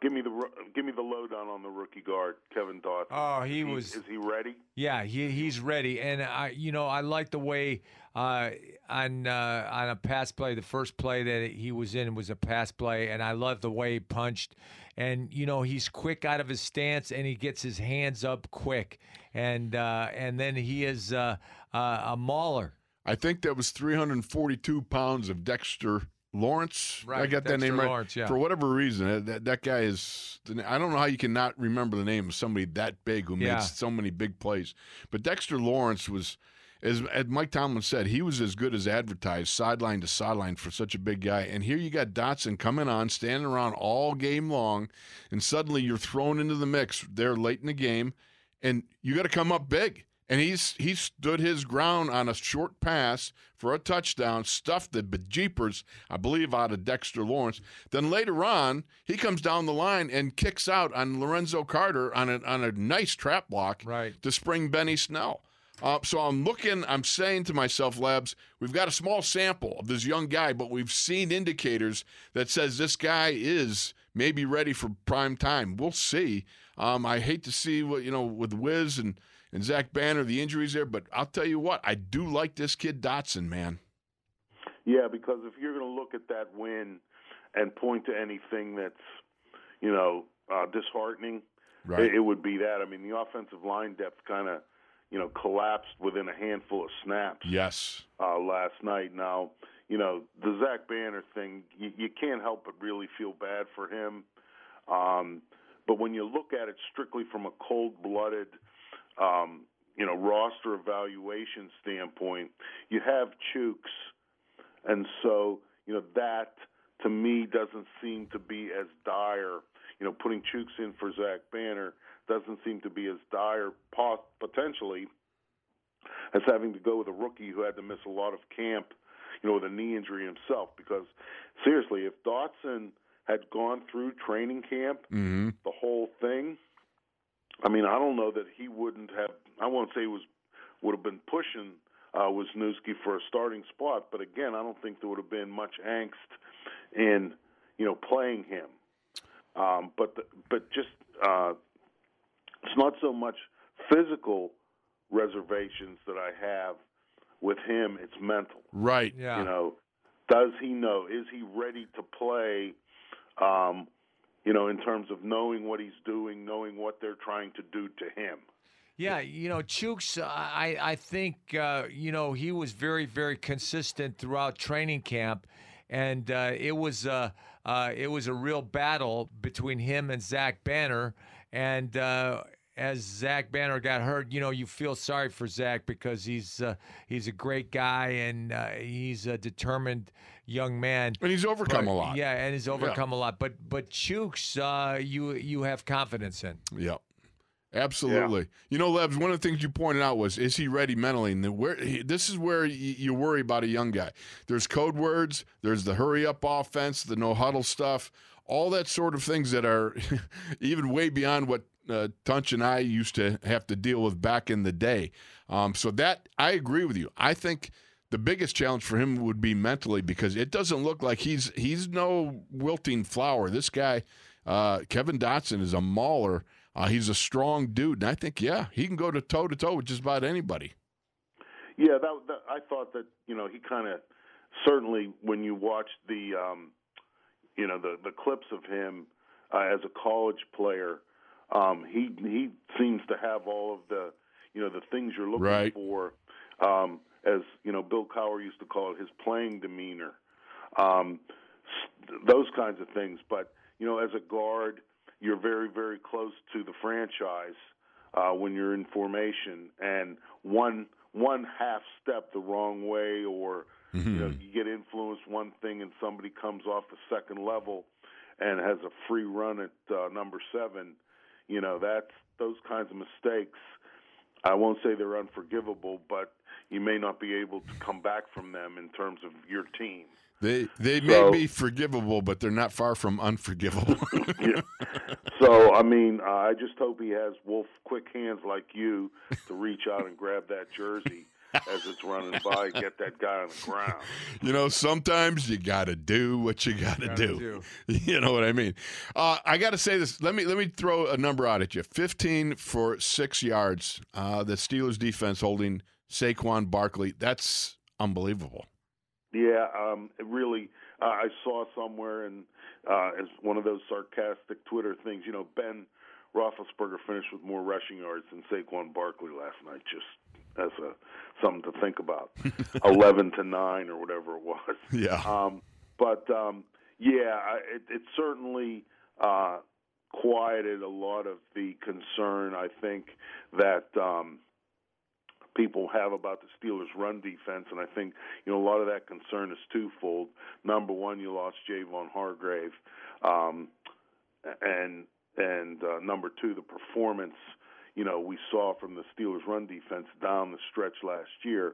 Give me the lowdown on the rookie guard, Kevin Dotson. Oh, is he ready? Yeah, he's ready, and I like the way on a pass play, the first play that he was in was a pass play, and I love the way he punched, and you know, he's quick out of his stance, and he gets his hands up quick, and then he is a mauler. I think that was 342 pounds of Dexter Lawrence, right, I got that name right. Lawrence, yeah. For whatever reason, that guy is. I don't know how you cannot remember the name of somebody that big who made so many big plays. But Dexter Lawrence was, as Mike Tomlin said, he was as good as advertised, sideline to sideline, for such a big guy. And here you got Dotson coming on, standing around all game long, and suddenly you're thrown into the mix there late in the game, and you got to come up big. And he stood his ground on a short pass for a touchdown, stuffed the bejeepers, I believe, out of Dexter Lawrence. Then later on, he comes down the line and kicks out on Lorenzo Carter on a nice trap block, right, to spring Benny Snell. So I'm saying to myself, Labs, we've got a small sample of this young guy, but we've seen indicators that says this guy is maybe ready for prime time. We'll see. I hate to see what, you know, with Wiz and Zach Banner, the injuries there, but I'll tell you what, I do like this kid Dotson, man. Yeah, because if you're going to look at that win and point to anything that's, you know, disheartening, right, it would be that. I mean, the offensive line depth kind of, you know, collapsed within a handful of snaps. Yes. Last night. Now, you know, the Zach Banner thing, you can't help but really feel bad for him. But when you look at it strictly from a cold-blooded, you know, roster evaluation standpoint, you have Chuks, and so, you know, that to me doesn't seem to be as dire. You know, putting Chuks in for Zach Banner doesn't seem to be as dire potentially as having to go with a rookie who had to miss a lot of camp, you know, with a knee injury himself. Because seriously, if Dotson had gone through training camp, the whole thing, I mean, I don't know that he wouldn't have. I won't say would have been pushing Wisniewski for a starting spot, but again, I don't think there would have been much angst in, you know, playing him. But it's not so much physical reservations that I have with him; it's mental. Right. Yeah. You know, does he know? Is he ready to play? You know, in terms of knowing what he's doing, knowing what they're trying to do to him. Yeah, you know, Chuks, I think, you know, he was very, very consistent throughout training camp, and it was a real battle between him and Zach Banner, and as Zach Banner got hurt, you know, you feel sorry for Zach because he's a great guy, and he's a determined young man. And he's overcome a lot. Yeah, and he's overcome a lot. But Chuks, you have confidence in. Yeah, absolutely. Yeah. You know, Lebs, one of the things you pointed out was, is he ready mentally? And this is where you worry about a young guy. There's code words. There's the hurry-up offense, the no-huddle stuff. all that sort of things that are even way beyond what Tunch and I used to have to deal with back in the day. So that, I agree with you. I think the biggest challenge for him would be mentally, because it doesn't look like he's no wilting flower. This guy, Kevin Dotson, is a mauler. He's a strong dude, and I think, yeah, he can go to toe with just about anybody. Yeah, that I thought that, you know, he kind of, certainly when you watch the, you know, the clips of him as a college player, he seems to have all of the, you know, the things you're looking right. for, as, you know, Bill Cowher used to call it, his playing demeanor, those kinds of things. But, you know, as a guard, you're very, very close to the franchise when you're in formation, and one half step the wrong way, or you know, you get influenced one thing and somebody comes off the second level and has a free run at number 7, you know, that's those kinds of mistakes. I won't say they're unforgivable, but you may not be able to come back from them in terms of your team. They may be forgivable, but they're not far from unforgivable. Yeah. So, I mean, I just hope he has Wolf quick hands like you to reach out and grab that jersey as it's running by, get that guy on the ground. You know, sometimes you got to do what you got to do. You know what I mean? I got to say this. Let me throw a number out at you. 15 for 6 yards. The Steelers defense holding Saquon Barkley. That's unbelievable. Yeah, it really, I saw somewhere in as one of those sarcastic Twitter things, you know, Ben Roethlisberger finished with more rushing yards than Saquon Barkley last night, just as something to think about. 11-9 or whatever it was. Yeah. It certainly quieted a lot of the concern, I think, that people have about the Steelers' run defense, and I think, you know, a lot of that concern is twofold. Number one, you lost Javon Hargrave, and number two, the performance, you know, we saw from the Steelers' run defense down the stretch last year.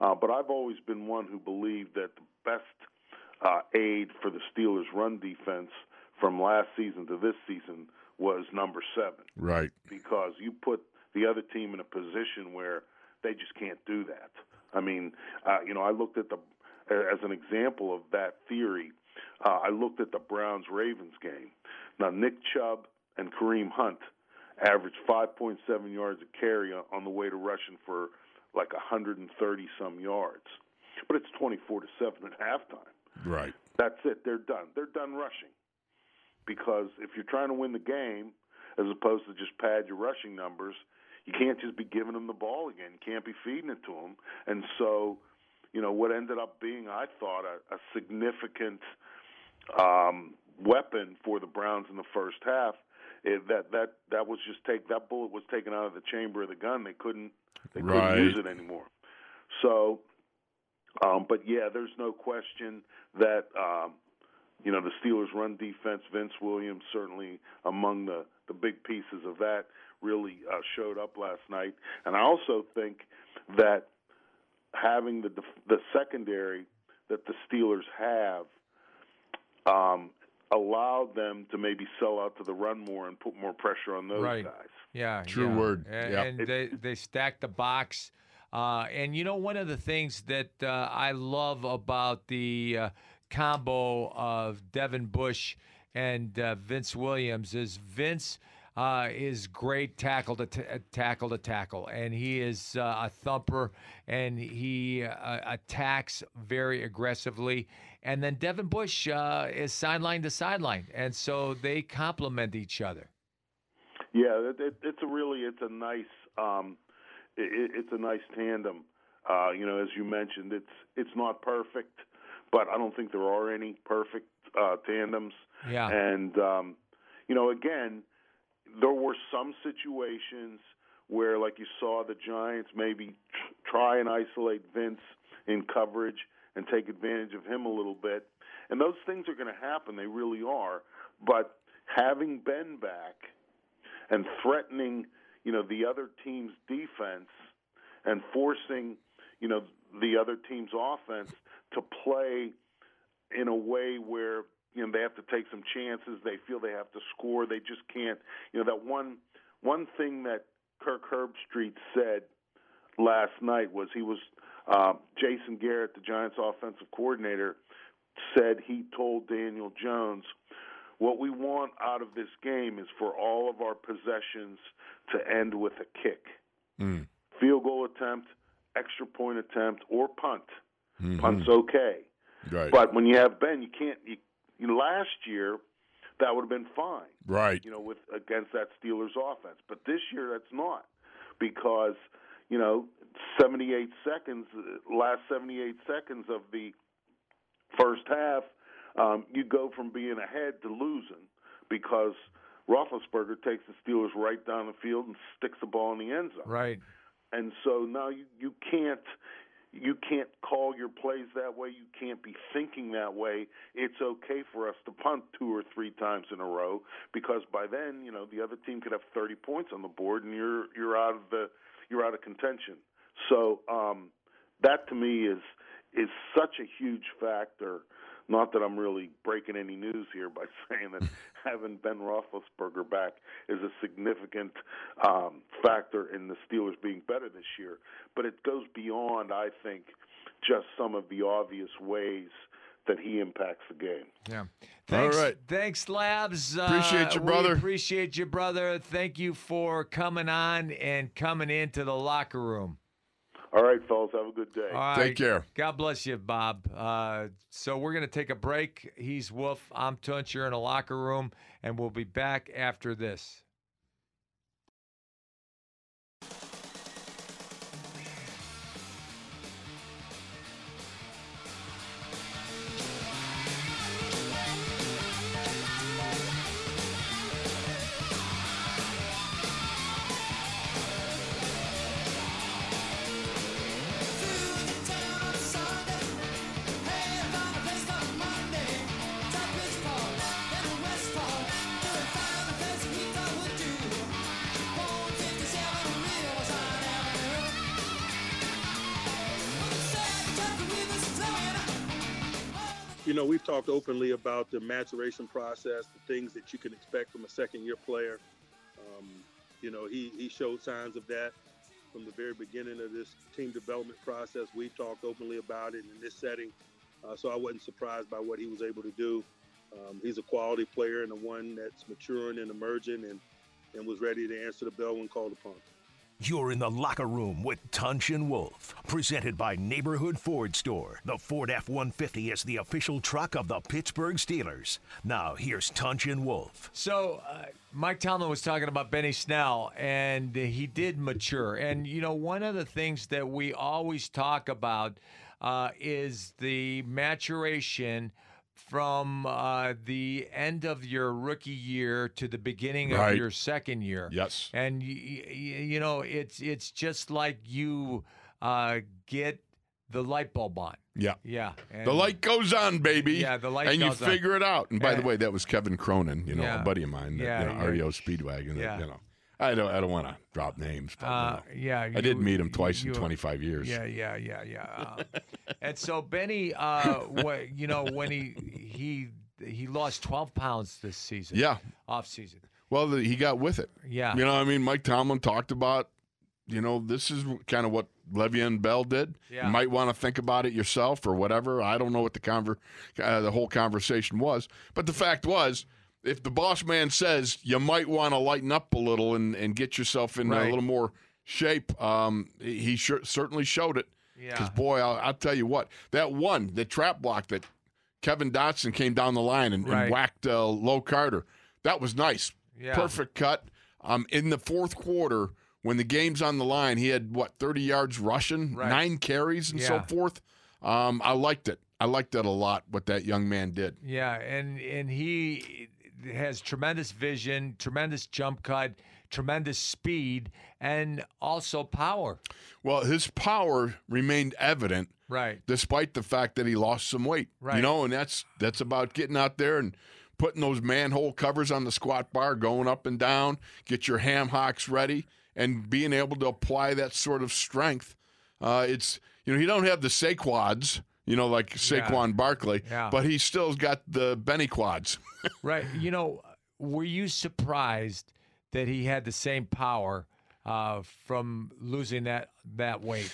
But I've always been one who believed that the best aid for the Steelers' run defense from last season to this season was number 7. Right. Because you put the other team in a position where they just can't do that. I mean, you know, I looked at as an example of that theory, I looked at the Browns-Ravens game. Now, Nick Chubb and Kareem Hunt averaged 5.7 yards a carry on the way to rushing for like 130-some yards. But it's 24-7 at halftime. Right. That's it. They're done. They're done rushing. Because if you're trying to win the game, as opposed to just pad your rushing numbers, you can't just be giving them the ball again. You can't be feeding it to them. And so, you know, what ended up being, I thought, a significant weapon for the Browns in the first half, that was just that bullet was taken out of the chamber of the gun. They couldn't use it anymore. So, but yeah, there's no question that you know, the Steelers' run defense, Vince Williams, certainly among the big pieces of that, really showed up last night. And I also think that having the secondary that the Steelers have allowed them to maybe sell out to the run more and put more pressure on those guys. Yeah, True word. And they stacked the box. And, you know, one of the things that I love about the combo of Devin Bush and Vince Williams is Vince is great tackle to tackle, and he is a thumper, and he attacks very aggressively. And then Devin Bush is sideline to sideline, and so they complement each other. Yeah, it's a nice tandem. You know, as you mentioned, it's not perfect, but I don't think there are any perfect tandems. Yeah. And, you know, again, there were some situations where, like you saw the Giants maybe try and isolate Vince in coverage and take advantage of him a little bit. And those things are going to happen. They really are. But having Ben back and threatening, you know, the other team's defense and forcing, you know, the other team's offense to play in a way where you know, they have to take some chances. They feel they have to score. They just can't. You know, that one thing that Kirk Herbstreit said last night was he was Jason Garrett, the Giants' offensive coordinator, said he told Daniel Jones, what we want out of this game is for all of our possessions to end with a kick. Mm. Field goal attempt, extra point attempt, or punt. Mm-hmm. Punt's okay. Right. But when you have Ben, you can't – last year, that would have been fine. Right. You know, against that Steelers offense. But this year, that's not, because, you know, 78 seconds, last 78 seconds of the first half, you go from being ahead to losing, because Roethlisberger takes the Steelers right down the field and sticks the ball in the end zone. Right. And so now you can't call your plays that way. You can't be thinking that way. It's okay for us to punt 2 or 3 times in a row, because by then, you know, the other team could have 30 points on the board and you're out of contention. So that to me is such a huge factor. Not that I'm really breaking any news here by saying that having Ben Roethlisberger back is a significant factor in the Steelers being better this year. But it goes beyond, I think, just some of the obvious ways that he impacts the game. Yeah. Thanks. All right. Thanks, Labs. Appreciate you, brother. Appreciate you, brother. Thank you for coming on and coming into the locker room. All right, fellas, have a good day. Right. Take care. God bless you, Bob. So we're going to take a break. He's Wolf. I'm Tunch. You're in a locker room, and we'll be back after this. You know, we've talked openly about the maturation process, the things that you can expect from a second-year player. You know, he showed signs of that from the very beginning of this team development process. We've talked openly about it in this setting, so I wasn't surprised by what he was able to do. He's a quality player and the one that's maturing and emerging and was ready to answer the bell when called upon. You're in the locker room with Tunch and Wolf. Presented by Neighborhood Ford Store. The Ford F-150 is the official truck of the Pittsburgh Steelers. Now, here's Tunch and Wolf. So, Mike Tomlin was talking about Benny Snell, and he did mature. And, you know, one of the things that we always talk about is the maturation from the end of your rookie year to the beginning right. of your second year. Yes. And, you know, it's just like you get the light bulb on. Yeah. Yeah. And the light goes on, baby. Yeah, the light goes on. And you figure it out. And, by the way, that was Kevin Cronin, you know, a buddy of mine, REO Speedwagon, you know. I don't want to drop names, but I did meet him twice in 25 years. Yeah. And so Benny, you know, when he lost 12 pounds this season. Yeah. Off season. Well, he got with it. Yeah. You know, I mean, Mike Tomlin talked about, you know, this is kind of what Le'Veon Bell did. Yeah. You might want to think about it yourself or whatever. I don't know what the whole conversation was, but the fact was, if the boss man says you might want to lighten up a little and get yourself in a little more shape, he certainly showed it. Yeah. Because, boy, I'll tell you what, the trap block that Kevin Dotson came down the line and whacked Low Carter, that was nice. Yeah. Perfect cut. In the fourth quarter, when the game's on the line, he had, 30 yards rushing, 9 carries and so forth. I liked it. I liked that a lot, what that young man did. Yeah, and he has tremendous vision, tremendous jump cut, tremendous speed, and also power. Well, his power remained evident, right? Despite the fact that he lost some weight, right? You know, and that's about getting out there and putting those manhole covers on the squat bar, going up and down, get your ham hocks ready, and being able to apply that sort of strength. It's, you know, he don't have the Saquads you know, like Saquon Barkley. Yeah. But he still's got the Benny quads. Right. You know, were you surprised that he had the same power from losing that weight?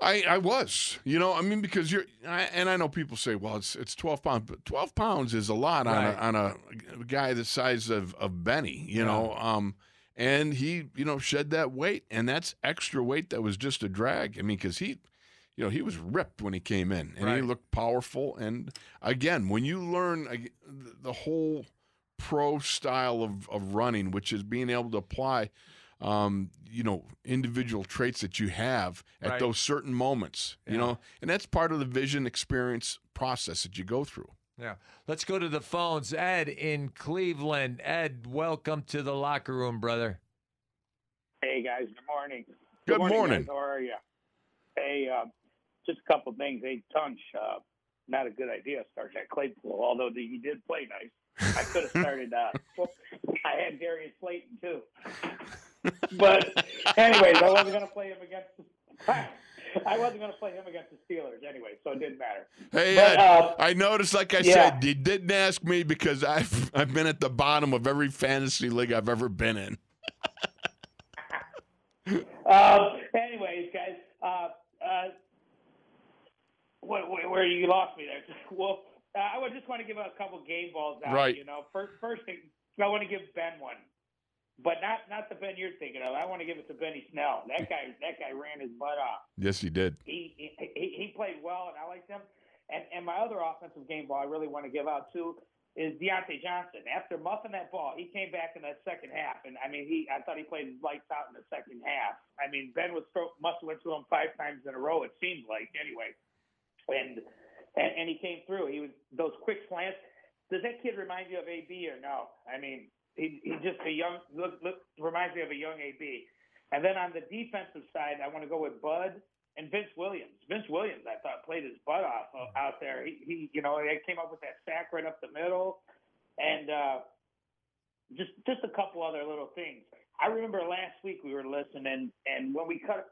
I was, you know, I mean, because and I know people say, well, it's 12 pounds, but 12 pounds is a lot on a guy the size of Benny, you know, and he, you know, shed that weight, and that's extra weight that was just a drag. I mean, because he, you know, he was ripped when he came in, and he looked powerful. And again, when you learn the whole pro style of running, which is being able to apply you know, individual traits that you have at those certain moments, you know, and that's part of the vision experience process that you go through. Yeah. Let's go to the phones. Ed in Cleveland. Ed, welcome to the locker room, brother. Hey, guys. Good morning. Good morning. Guys. How are you? Hey, just a couple of things. Hey, Tunch, not a good idea to start at Claypool, although he did play nice. I could have started I had Darius Slayton, too. But anyways, I wasn't going to play him against the Steelers anyway, so it didn't matter. Hey, but, I noticed, like I said, you didn't ask me because I've been at the bottom of every fantasy league I've ever been in. Anyways, guys, where you lost me there? Well, I would just want to give a couple game balls out. Right. You know, first thing, I want to give Ben one. But not the Ben you're thinking of. I want to give it to Benny Snell. That guy ran his butt off. Yes, he did. He played well, and I liked him. And my other offensive game ball I really want to give out too is Diontae Johnson. After muffing that ball, he came back in that second half, and I mean I thought he played his lights out in the second half. I mean Ben must have went to him 5 times in a row. It seemed like anyway, and he came through. He was those quick slants. Does that kid remind you of AB or no? I mean. He just a young look reminds me of a young AB. And then on the defensive side, I want to go with Bud and Vince Williams. Vince Williams, I thought, played his butt off out there. He you know, he came up with that sack right up the middle, and just a couple other little things. I remember last week we were listening, and when we cut our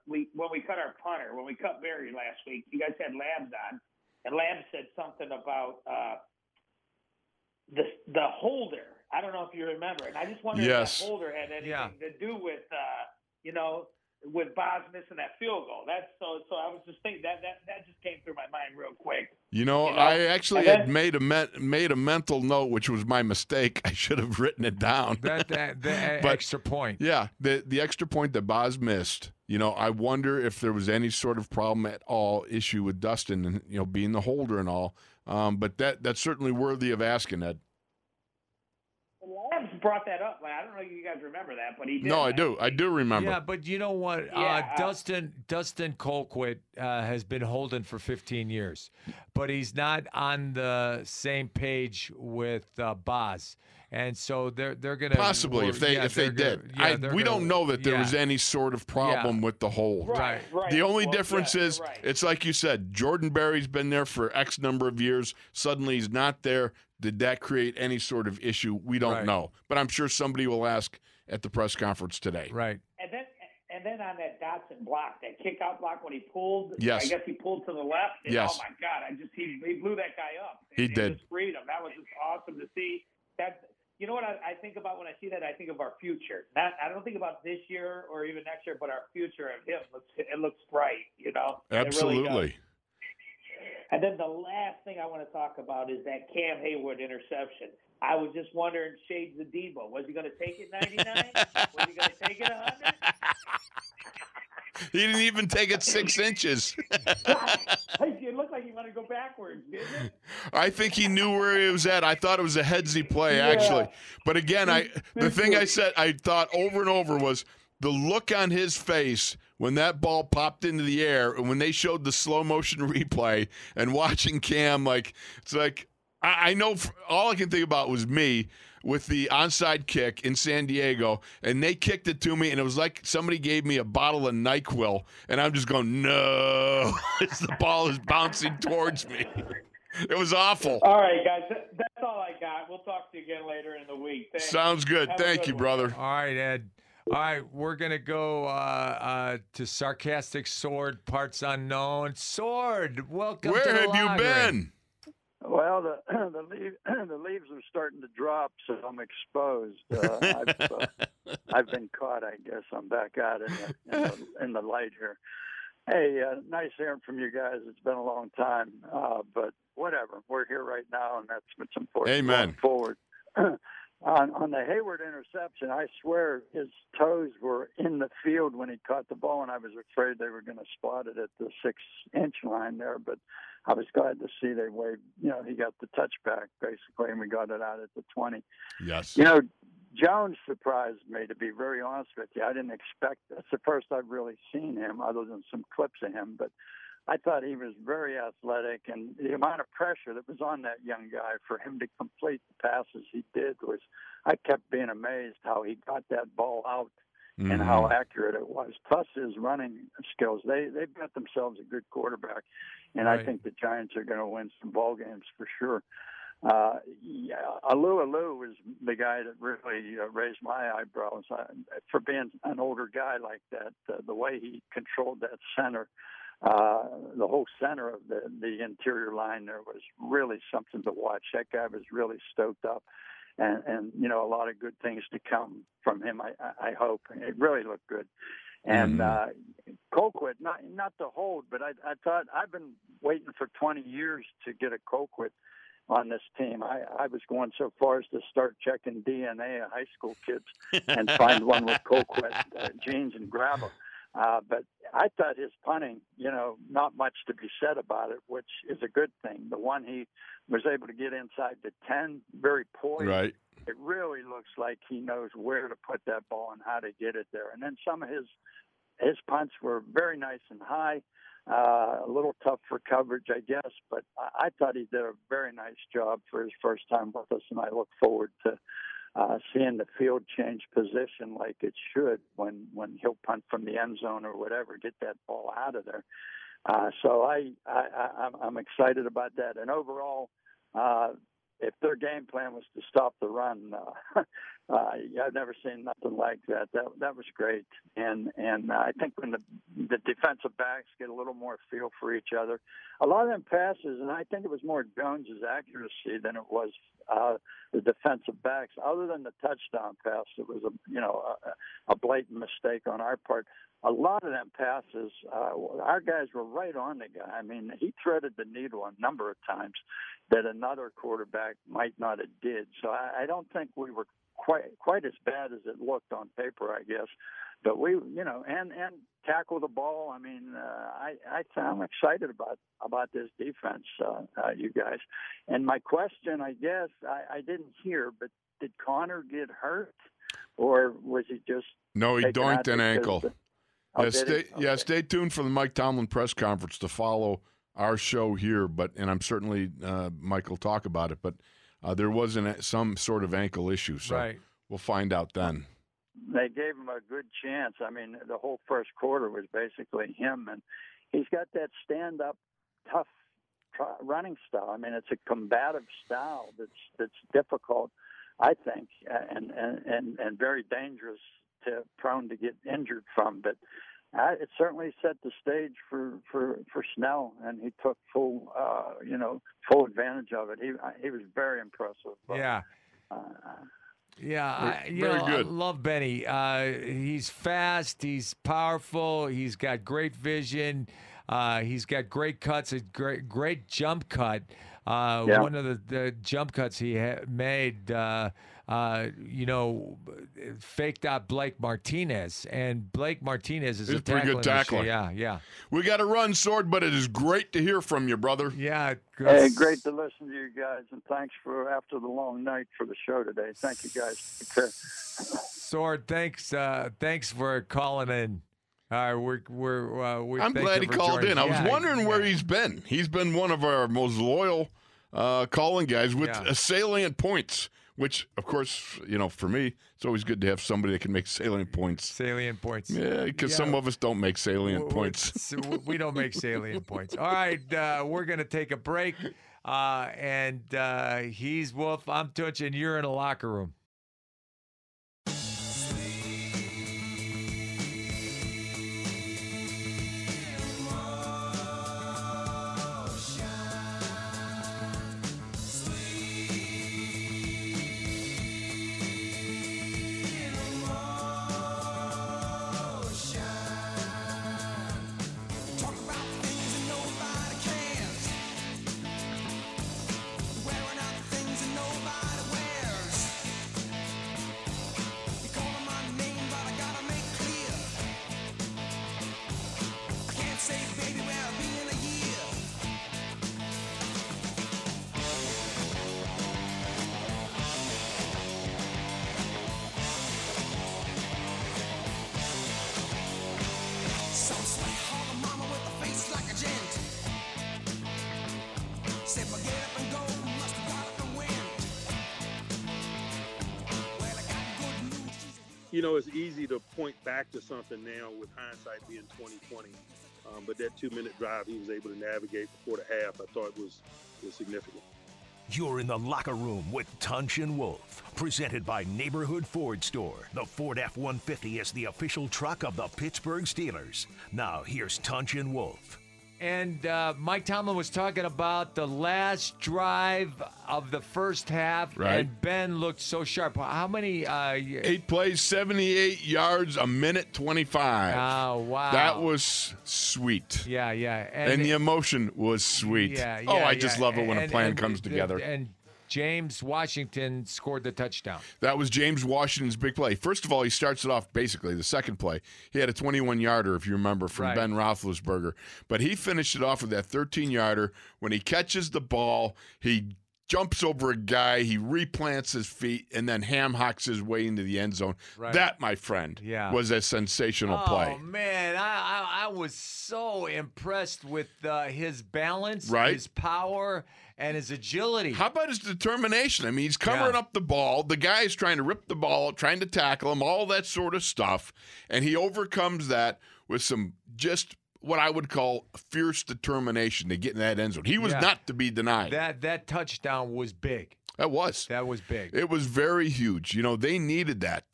punter, when we cut Barry last week, you guys had Labs on, and Labs said something about the holder. I don't know if you remember, and I just wonder if that holder had anything to do with, you know, with Boz missing that field goal. That's so I was just thinking that just came through my mind real quick. You know? I actually had made a mental note, which was my mistake. I should have written it down. That extra point. Yeah, the extra point that Boz missed. You know, I wonder if there was any sort of problem at all, issue with Dustin, and you know, being the holder and all. But that's certainly worthy of asking, Ed. Labs brought that up. I don't know if you guys remember that, but he did. No, I do remember. Yeah, but you know what? Yeah. Dustin Colquitt has been holding for 15 years, but he's not on the same page with Boz. And so they're going to possibly if they did. We don't know that there was any sort of problem with the hold. Right. The only difference is it's like you said, Jordan Berry's been there for X number of years. Suddenly he's not there. Did that create any sort of issue? We don't know, but I'm sure somebody will ask at the press conference today. Right. And then on that Dotson block, that kick-out block when he pulled, I guess he pulled to the left. And oh my God! He blew that guy up. He did. Just freedom. That was just awesome to see. That. You know what I think about when I see that? I think of our future. I don't think about this year or even next year, but our future of him. It looks bright, you know? Absolutely. Really and then the last thing I want to talk about is that Cam Hayward interception. I was just wondering, shades of Debo, was he going to take it 99? Was he going to take it 100? He didn't even take it 6 inches. It looked like he wanted to go backwards, didn't it? I think he knew where he was at. I thought it was a headsy play, actually. But again, the thing I said, I thought over and over was the look on his face when that ball popped into the air and when they showed the slow motion replay and watching Cam, like it's like I know all I can think about was me with the onside kick in San Diego, and they kicked it to me, and it was like somebody gave me a bottle of NyQuil, and I'm just going, no, the ball is bouncing towards me. It was awful. All right, guys, that's all I got. We'll talk to you again later in the week. Thanks. Sounds good. Thank you, brother. All right, Ed. All right, we're going to go to Sarcastic Sword, Parts Unknown. Sword, welcome to the Where have you been? Well, the leaves are starting to drop, so I'm exposed. I've been caught, I guess. I'm back out in the light here. Hey, nice hearing from you guys. It's been a long time, but whatever. We're here right now, and that's what's important. Amen. Going forward. On the Hayward interception, I swear his toes were in the field when he caught the ball, and I was afraid they were going to spot it at the 6-inch line there. But I was glad to see they waved. You know, he got the touchback basically, and we got it out at the 20. Yes. You know, Jones surprised me, to be very honest with you. I didn't expect. That's the first I've really seen him, other than some clips of him, but I thought he was very athletic, and the amount of pressure that was on that young guy for him to complete the passes he did was, I kept being amazed how he got that ball out mm-hmm. and how accurate it was. Plus his running skills, they've got themselves a good quarterback, and right. I think the Giants are going to win some ball games for sure. Yeah, Alou was the guy that really raised my eyebrows for being an older guy like that. The way he controlled that center, the whole center of the interior line there was really something to watch. That guy was really stoked up, and you know, a lot of good things to come from him. I hope it really looked good. And Colquitt, not to hold, but I thought I've been waiting for 20 years to get a Colquitt on this team. I was going so far as to start checking DNA of high school kids and find one with Colquitt jeans and grab them. But I thought his punting, you know, not much to be said about it, which is a good thing. The one he was able to get inside the 10, very poised. Right. It really looks like he knows where to put that ball and how to get it there. And then some of his punts were very nice and high. A little tough for coverage, I guess, but I thought he did a very nice job for his first time with us, and I look forward to seeing the field change position like it should when he'll punt from the end zone or whatever, get that ball out of there. So I'm excited about that. And overall, if their game plan was to stop the run, I've never seen nothing like that. That was great, and I think when the defensive backs get a little more feel for each other, a lot of them passes, and I think it was more Jones's accuracy than it was the defensive backs. Other than the touchdown pass, it was a blatant mistake on our part. A lot of them passes, our guys were right on the guy. I mean, he threaded the needle a number of times that another quarterback might not have did. So I don't think we were quite as bad as it looked on paper, I guess. But we, you know, and tackle the ball. I mean, I'm excited about this defense, you guys. And my question, I guess, I didn't hear, but did Conner get hurt, or was he just? No, he doinked an ankle. Stay tuned for the Mike Tomlin press conference to follow our show here. But I'm certainly Mike will talk about it. But there was some sort of ankle issue, so right. We'll find out then. They gave him a good chance. I mean, the whole first quarter was basically him, and he's got that stand-up, tough running style. I mean, it's a combative style that's difficult, I think, and very dangerous. Prone to get injured from, but it certainly set the stage for Snell, and he took full advantage of it. He was very impressive. But, yeah, I love Benny. He's fast. He's powerful. He's got great vision. He's got great cuts. A great jump cut. One of the jump cuts he made. Faked out Blake Martinez, and Blake Martinez is a pretty good tackler. Yeah. We got to run, Sword, but it is great to hear from you, brother. Yeah, hey, great to listen to you guys, and thanks for after the long night for the show today. Thank you, guys. Take care. Sword, thanks for calling in. All right, I'm glad he called in. I was wondering where he's been. He's been one of our most loyal calling guys with salient points. Which, of course, you know, for me, it's always good to have somebody that can make salient points. Salient points. Yeah, because some of us don't make salient points. We don't make salient points. All right, we're going to take a break. And he's Wolf, I'm Tunch, and you're in a locker room. you know, it's easy to point back to something now with hindsight being 20/20. But that 2-minute drive he was able to navigate before the half, I thought was significant. You're in the locker room with Tunch and Wolf, presented by Neighborhood Ford Store. The Ford F-150 is the official truck of the Pittsburgh Steelers. Now, here's Tunch and Wolf. And Mike Tomlin was talking about the last drive of the first half, right? And Ben looked so sharp. How many? 8 plays, 78 yards, a minute 25. Oh, wow. That was sweet. Yeah, yeah. And the emotion was sweet. Yeah, yeah, oh, I just love it when a plan comes together. And James Washington scored the touchdown. That was James Washington's big play. First of all, he starts it off basically the second play. He had a 21-yarder, if you remember, from Ben Roethlisberger. But he finished it off with that 13-yarder. When he catches the ball, he jumps over a guy, he replants his feet, and then ham-hocks his way into the end zone. Right. That, my friend, was a sensational play. Oh, man, I was so impressed with his balance, his power, and his agility. How about his determination? I mean, he's covering up the ball. The guy is trying to rip the ball, trying to tackle him, all that sort of stuff. And he overcomes that with some just what I would call fierce determination to get in that end zone. He was not to be denied. That touchdown was big. That was big. It was very huge. You know, they needed that.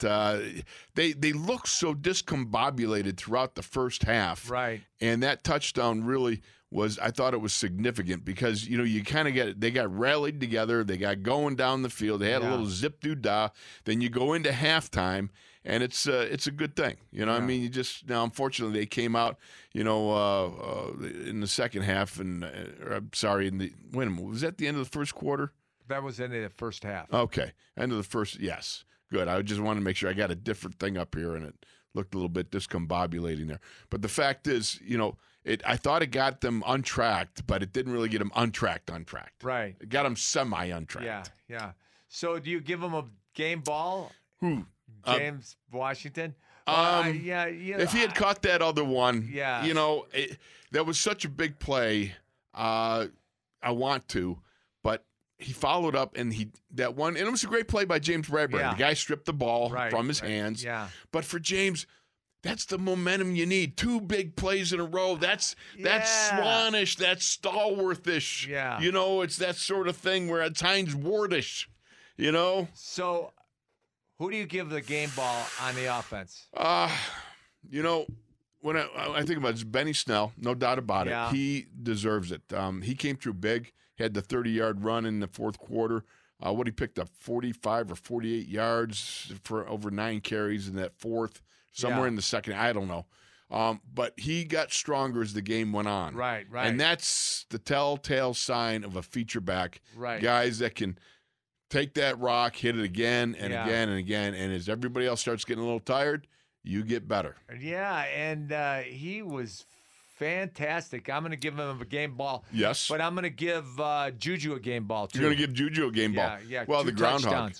They looked so discombobulated throughout the first half. Right. And that touchdown really was, I thought it was significant because, you know, you kind of get, they got rallied together. They got going down the field. They had a little zip-doo-dah. Then you go into halftime. And it's a good thing, you know. Yeah. I mean, you just now. Unfortunately, they came out, you know, in the second half, and I'm sorry. Wait a minute, was that the end of the first quarter? That was the end of the first half. Okay, end of the first. Yes, good. I just wanted to make sure I got a different thing up here, and it looked a little bit discombobulating there. But the fact is, you know, I thought it got them untracked, but it didn't really get them untracked. Right. It got them semi-untracked. Yeah, yeah. So, do you give them a game ball? Who? James Washington? You know, if he had caught that other one, you know, that was such a big play. But he followed up, and and it was a great play by James Bradberry. Yeah. The guy stripped the ball from his hands. Yeah. But for James, that's the momentum you need. 2 big plays in a row. That's Swanish. That's Stallworth-ish. Yeah. You know, it's that sort of thing where it's Heinz Wardish, you know? So who do you give the game ball on the offense? You know, when I think about it, Benny Snell, no doubt about it. He deserves it. He came through big, had the 30-yard run in the fourth quarter. What he picked up, 45 or 48 yards for over 9 carries in that fourth, somewhere in the second, I don't know. But he got stronger as the game went on. Right, right. And that's the telltale sign of a feature back. Right. Guys that can take that rock, hit it again and again and again, and as everybody else starts getting a little tired, you get better. Yeah, and he was fantastic. I'm going to give him a game ball. Yes. But I'm going to give JuJu a game ball, too. You're going to give JuJu a game ball. Yeah, yeah. Well, 2 touchdowns. Groundhog.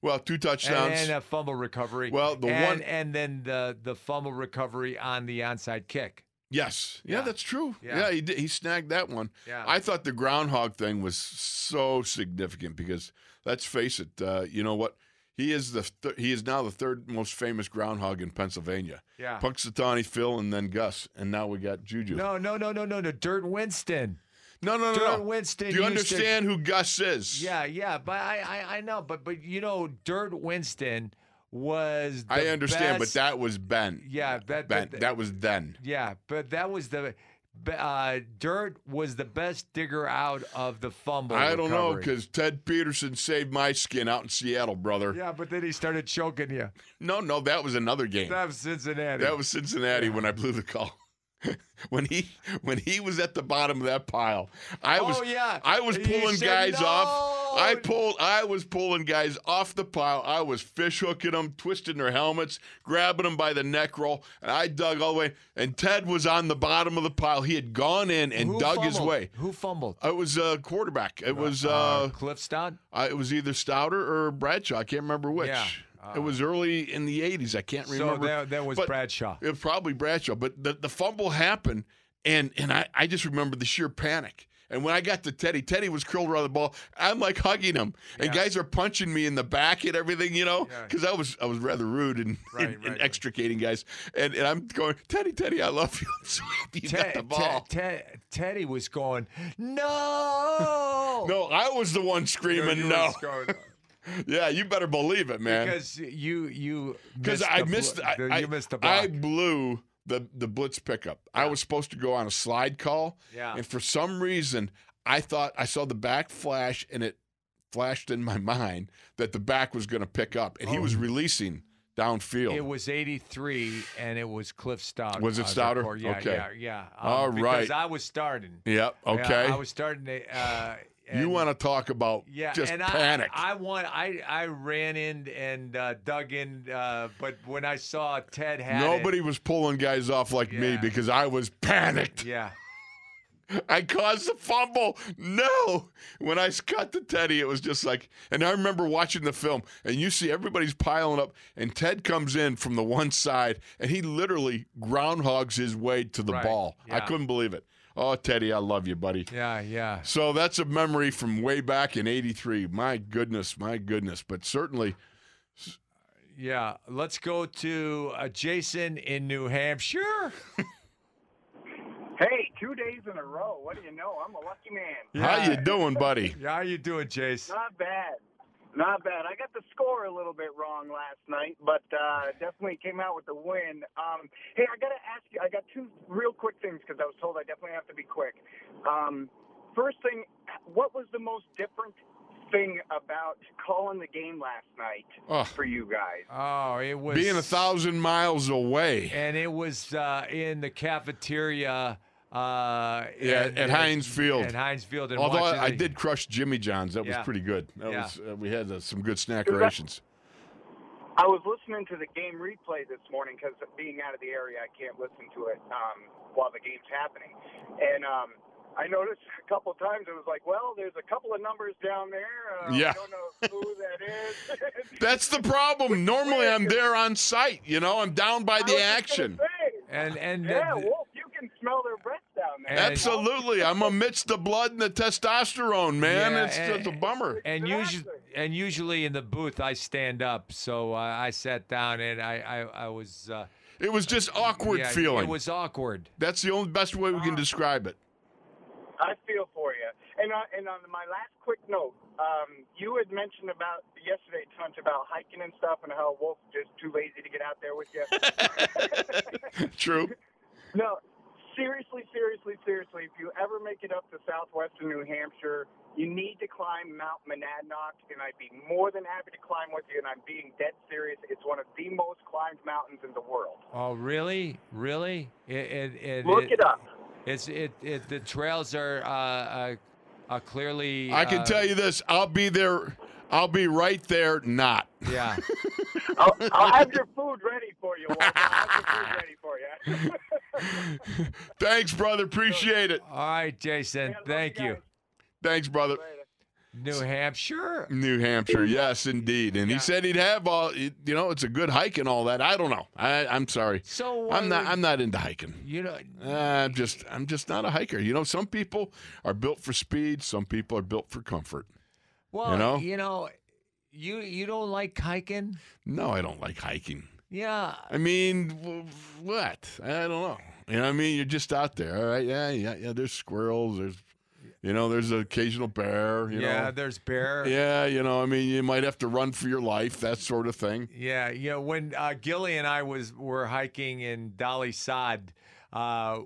Well, 2 touchdowns. And a fumble recovery. Well, and then the fumble recovery on the onside kick. Yes. Yeah, that's true. Yeah, he did. He snagged that one. Yeah. I thought the groundhog thing was so significant because, let's face it, you know what? He is now the 3rd most famous groundhog in Pennsylvania. Yeah. Punxsutawney Phil, and then Gus, and now we got JuJu. No. Dirt Winston. No. Dirt Winston. Do you understand who Gus is? Yeah. But I know. But you know, Dirt Winston was the I understand, best. But that was Ben. Yeah, that was then. Yeah, but that was the Dirt was the best digger out of the fumble. I don't know, because Ted Peterson saved my skin out in Seattle, brother. Yeah, but then he started choking you. No, that was another game. That was Cincinnati. When I blew the call. when he was at the bottom of that pile, I was pulling guys off. I was pulling guys off the pile. I was fish hooking them, twisting their helmets, grabbing them by the neck roll, and I dug all the way. And Ted was on the bottom of the pile. He had gone in and dug his way. Who fumbled? It was a quarterback. It was Cliff Stout. It was either Stouter or Bradshaw. I can't remember which. Yeah. It was early in the 80s. I can't remember. So that was Bradshaw. It was probably Bradshaw. But the fumble happened, and I just remember the sheer panic. And when I got to Teddy, Teddy was curled around the ball. I'm like hugging him, and guys are punching me in the back and everything, you know, because I was rather rude and extricating guys. And I'm going, Teddy, Teddy, I love you. I'm so happy you got the ball. Teddy was going, no. No, I was the one screaming, no. Yeah, you better believe it, man. Because you missed the block. I blew the blitz pickup. Yeah. I was supposed to go on a slide call, and for some reason, I thought I saw the back flash, and it flashed in my mind that the back was going to pick up, and he was releasing downfield. It was 83, and it was Cliff Stouter. Was it Stouter? Yeah. All right. Because I was starting. Yep, okay. Yeah, I was starting to you want to talk about just panic. I ran in and dug in, but when I saw Ted had nobody was pulling guys off like me because I was panicked. Yeah. I caused the fumble. No. When I cut to Teddy, it was just like, and I remember watching the film, and you see everybody's piling up, and Ted comes in from the one side, and he literally groundhogs his way to the ball. Yeah. I couldn't believe it. Oh, Teddy, I love you, buddy. Yeah. So that's a memory from way back in 83. My goodness. But certainly. Yeah. Let's go to Jason in New Hampshire. Hey, 2 days in a row. What do you know? I'm a lucky man. Yeah. How you doing, buddy? How you doing, Jason? Not bad. I got the score a little bit wrong last night, but definitely came out with the win. Hey, I got to ask you, I got two real quick things because I was told I definitely have to be quick. First thing, what was the most different thing about calling the game last night for you guys? Oh, it was being 1,000 miles away. And it was in the cafeteria. At Heinz Field. Although I did crush Jimmy John's. That was pretty good. That was we had some good snackerations. I was listening to the game replay this morning because being out of the area, I can't listen to it while the game's happening. And I noticed a couple of times, I was like, well, there's a couple of numbers down there. I don't know who that is. That's the problem. Normally I'm there on site, you know. I'm down by the action. Wolf, you can smell their breath down there. Absolutely. I'm amidst the blood and the testosterone, man. It's a bummer. And usually in the booth, I stand up. So I sat down and I was. It was just awkward feeling. It was awkward. That's the only best way we can describe it. I feel for you. And on my last quick note, you had mentioned about yesterday, Tunch, about hiking and stuff and how Wolf's just too lazy to get out there with you. True. No, seriously, if you ever make it up to southwestern New Hampshire, you need to climb Mount Monadnock, and I'd be more than happy to climb with you, and I'm being dead serious. It's one of the most climbed mountains in the world. Oh, really? Really? Look it up. The trails are clearly. I can tell you this. I'll be there. I'll be right there. Not. Yeah. I'll have your food ready for you, Walter. Thanks, brother. Appreciate it. All right, Jason. Thank you. Thanks, brother. New Hampshire. Yes, indeed. And he said he'd have all. You know, it's a good hike and all that. I don't know. I'm sorry. So I'm not into hiking. You know, I'm just not a hiker. You know, some people are built for speed. Some people are built for comfort. Well, you know, you don't like hiking? No, I don't like hiking. Yeah. I mean, what? I don't know. You know what I mean? You're just out there. All right. Yeah. There's squirrels. There's, you know, there's an occasional bear. You know. There's bear. Yeah. You know, I mean, you might have to run for your life, that sort of thing. Yeah. You know, when Gilly and I were hiking in Dali Sod,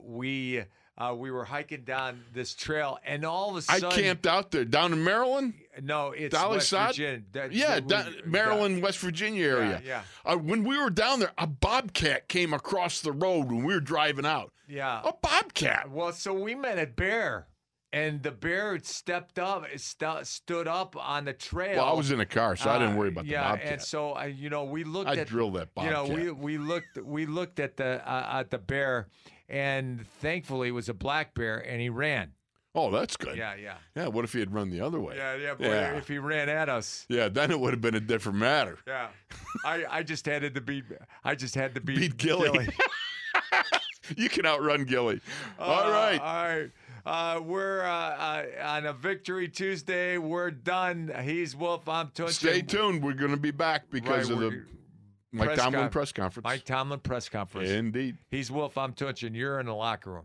we were hiking down this trail, and all of a sudden I camped out there down in Maryland. No, it's West Virginia. Maryland, West Virginia area. Yeah. When we were down there, a bobcat came across the road when we were driving out. Yeah, a bobcat. Well, so we met a bear, and the bear stood up on the trail. Well, I was in the car, so I didn't worry about the bobcat. Yeah, and so we looked. I drilled that bobcat. You know, we looked at the bear. And thankfully, it was a black bear, and he ran. Oh, that's good. Yeah. Yeah, what if he had run the other way? Yeah, if he ran at us. Yeah, then it would have been a different matter. Yeah, I just had to beat Gilly. You can outrun Gilly. All right. We're on a Victory Tuesday. We're done. He's Wolf. I'm Tunch. Stay tuned. We're going to be back because of the Mike Tomlin press conference. Indeed. He's Wolf. I'm Tunch, and you're in the locker room.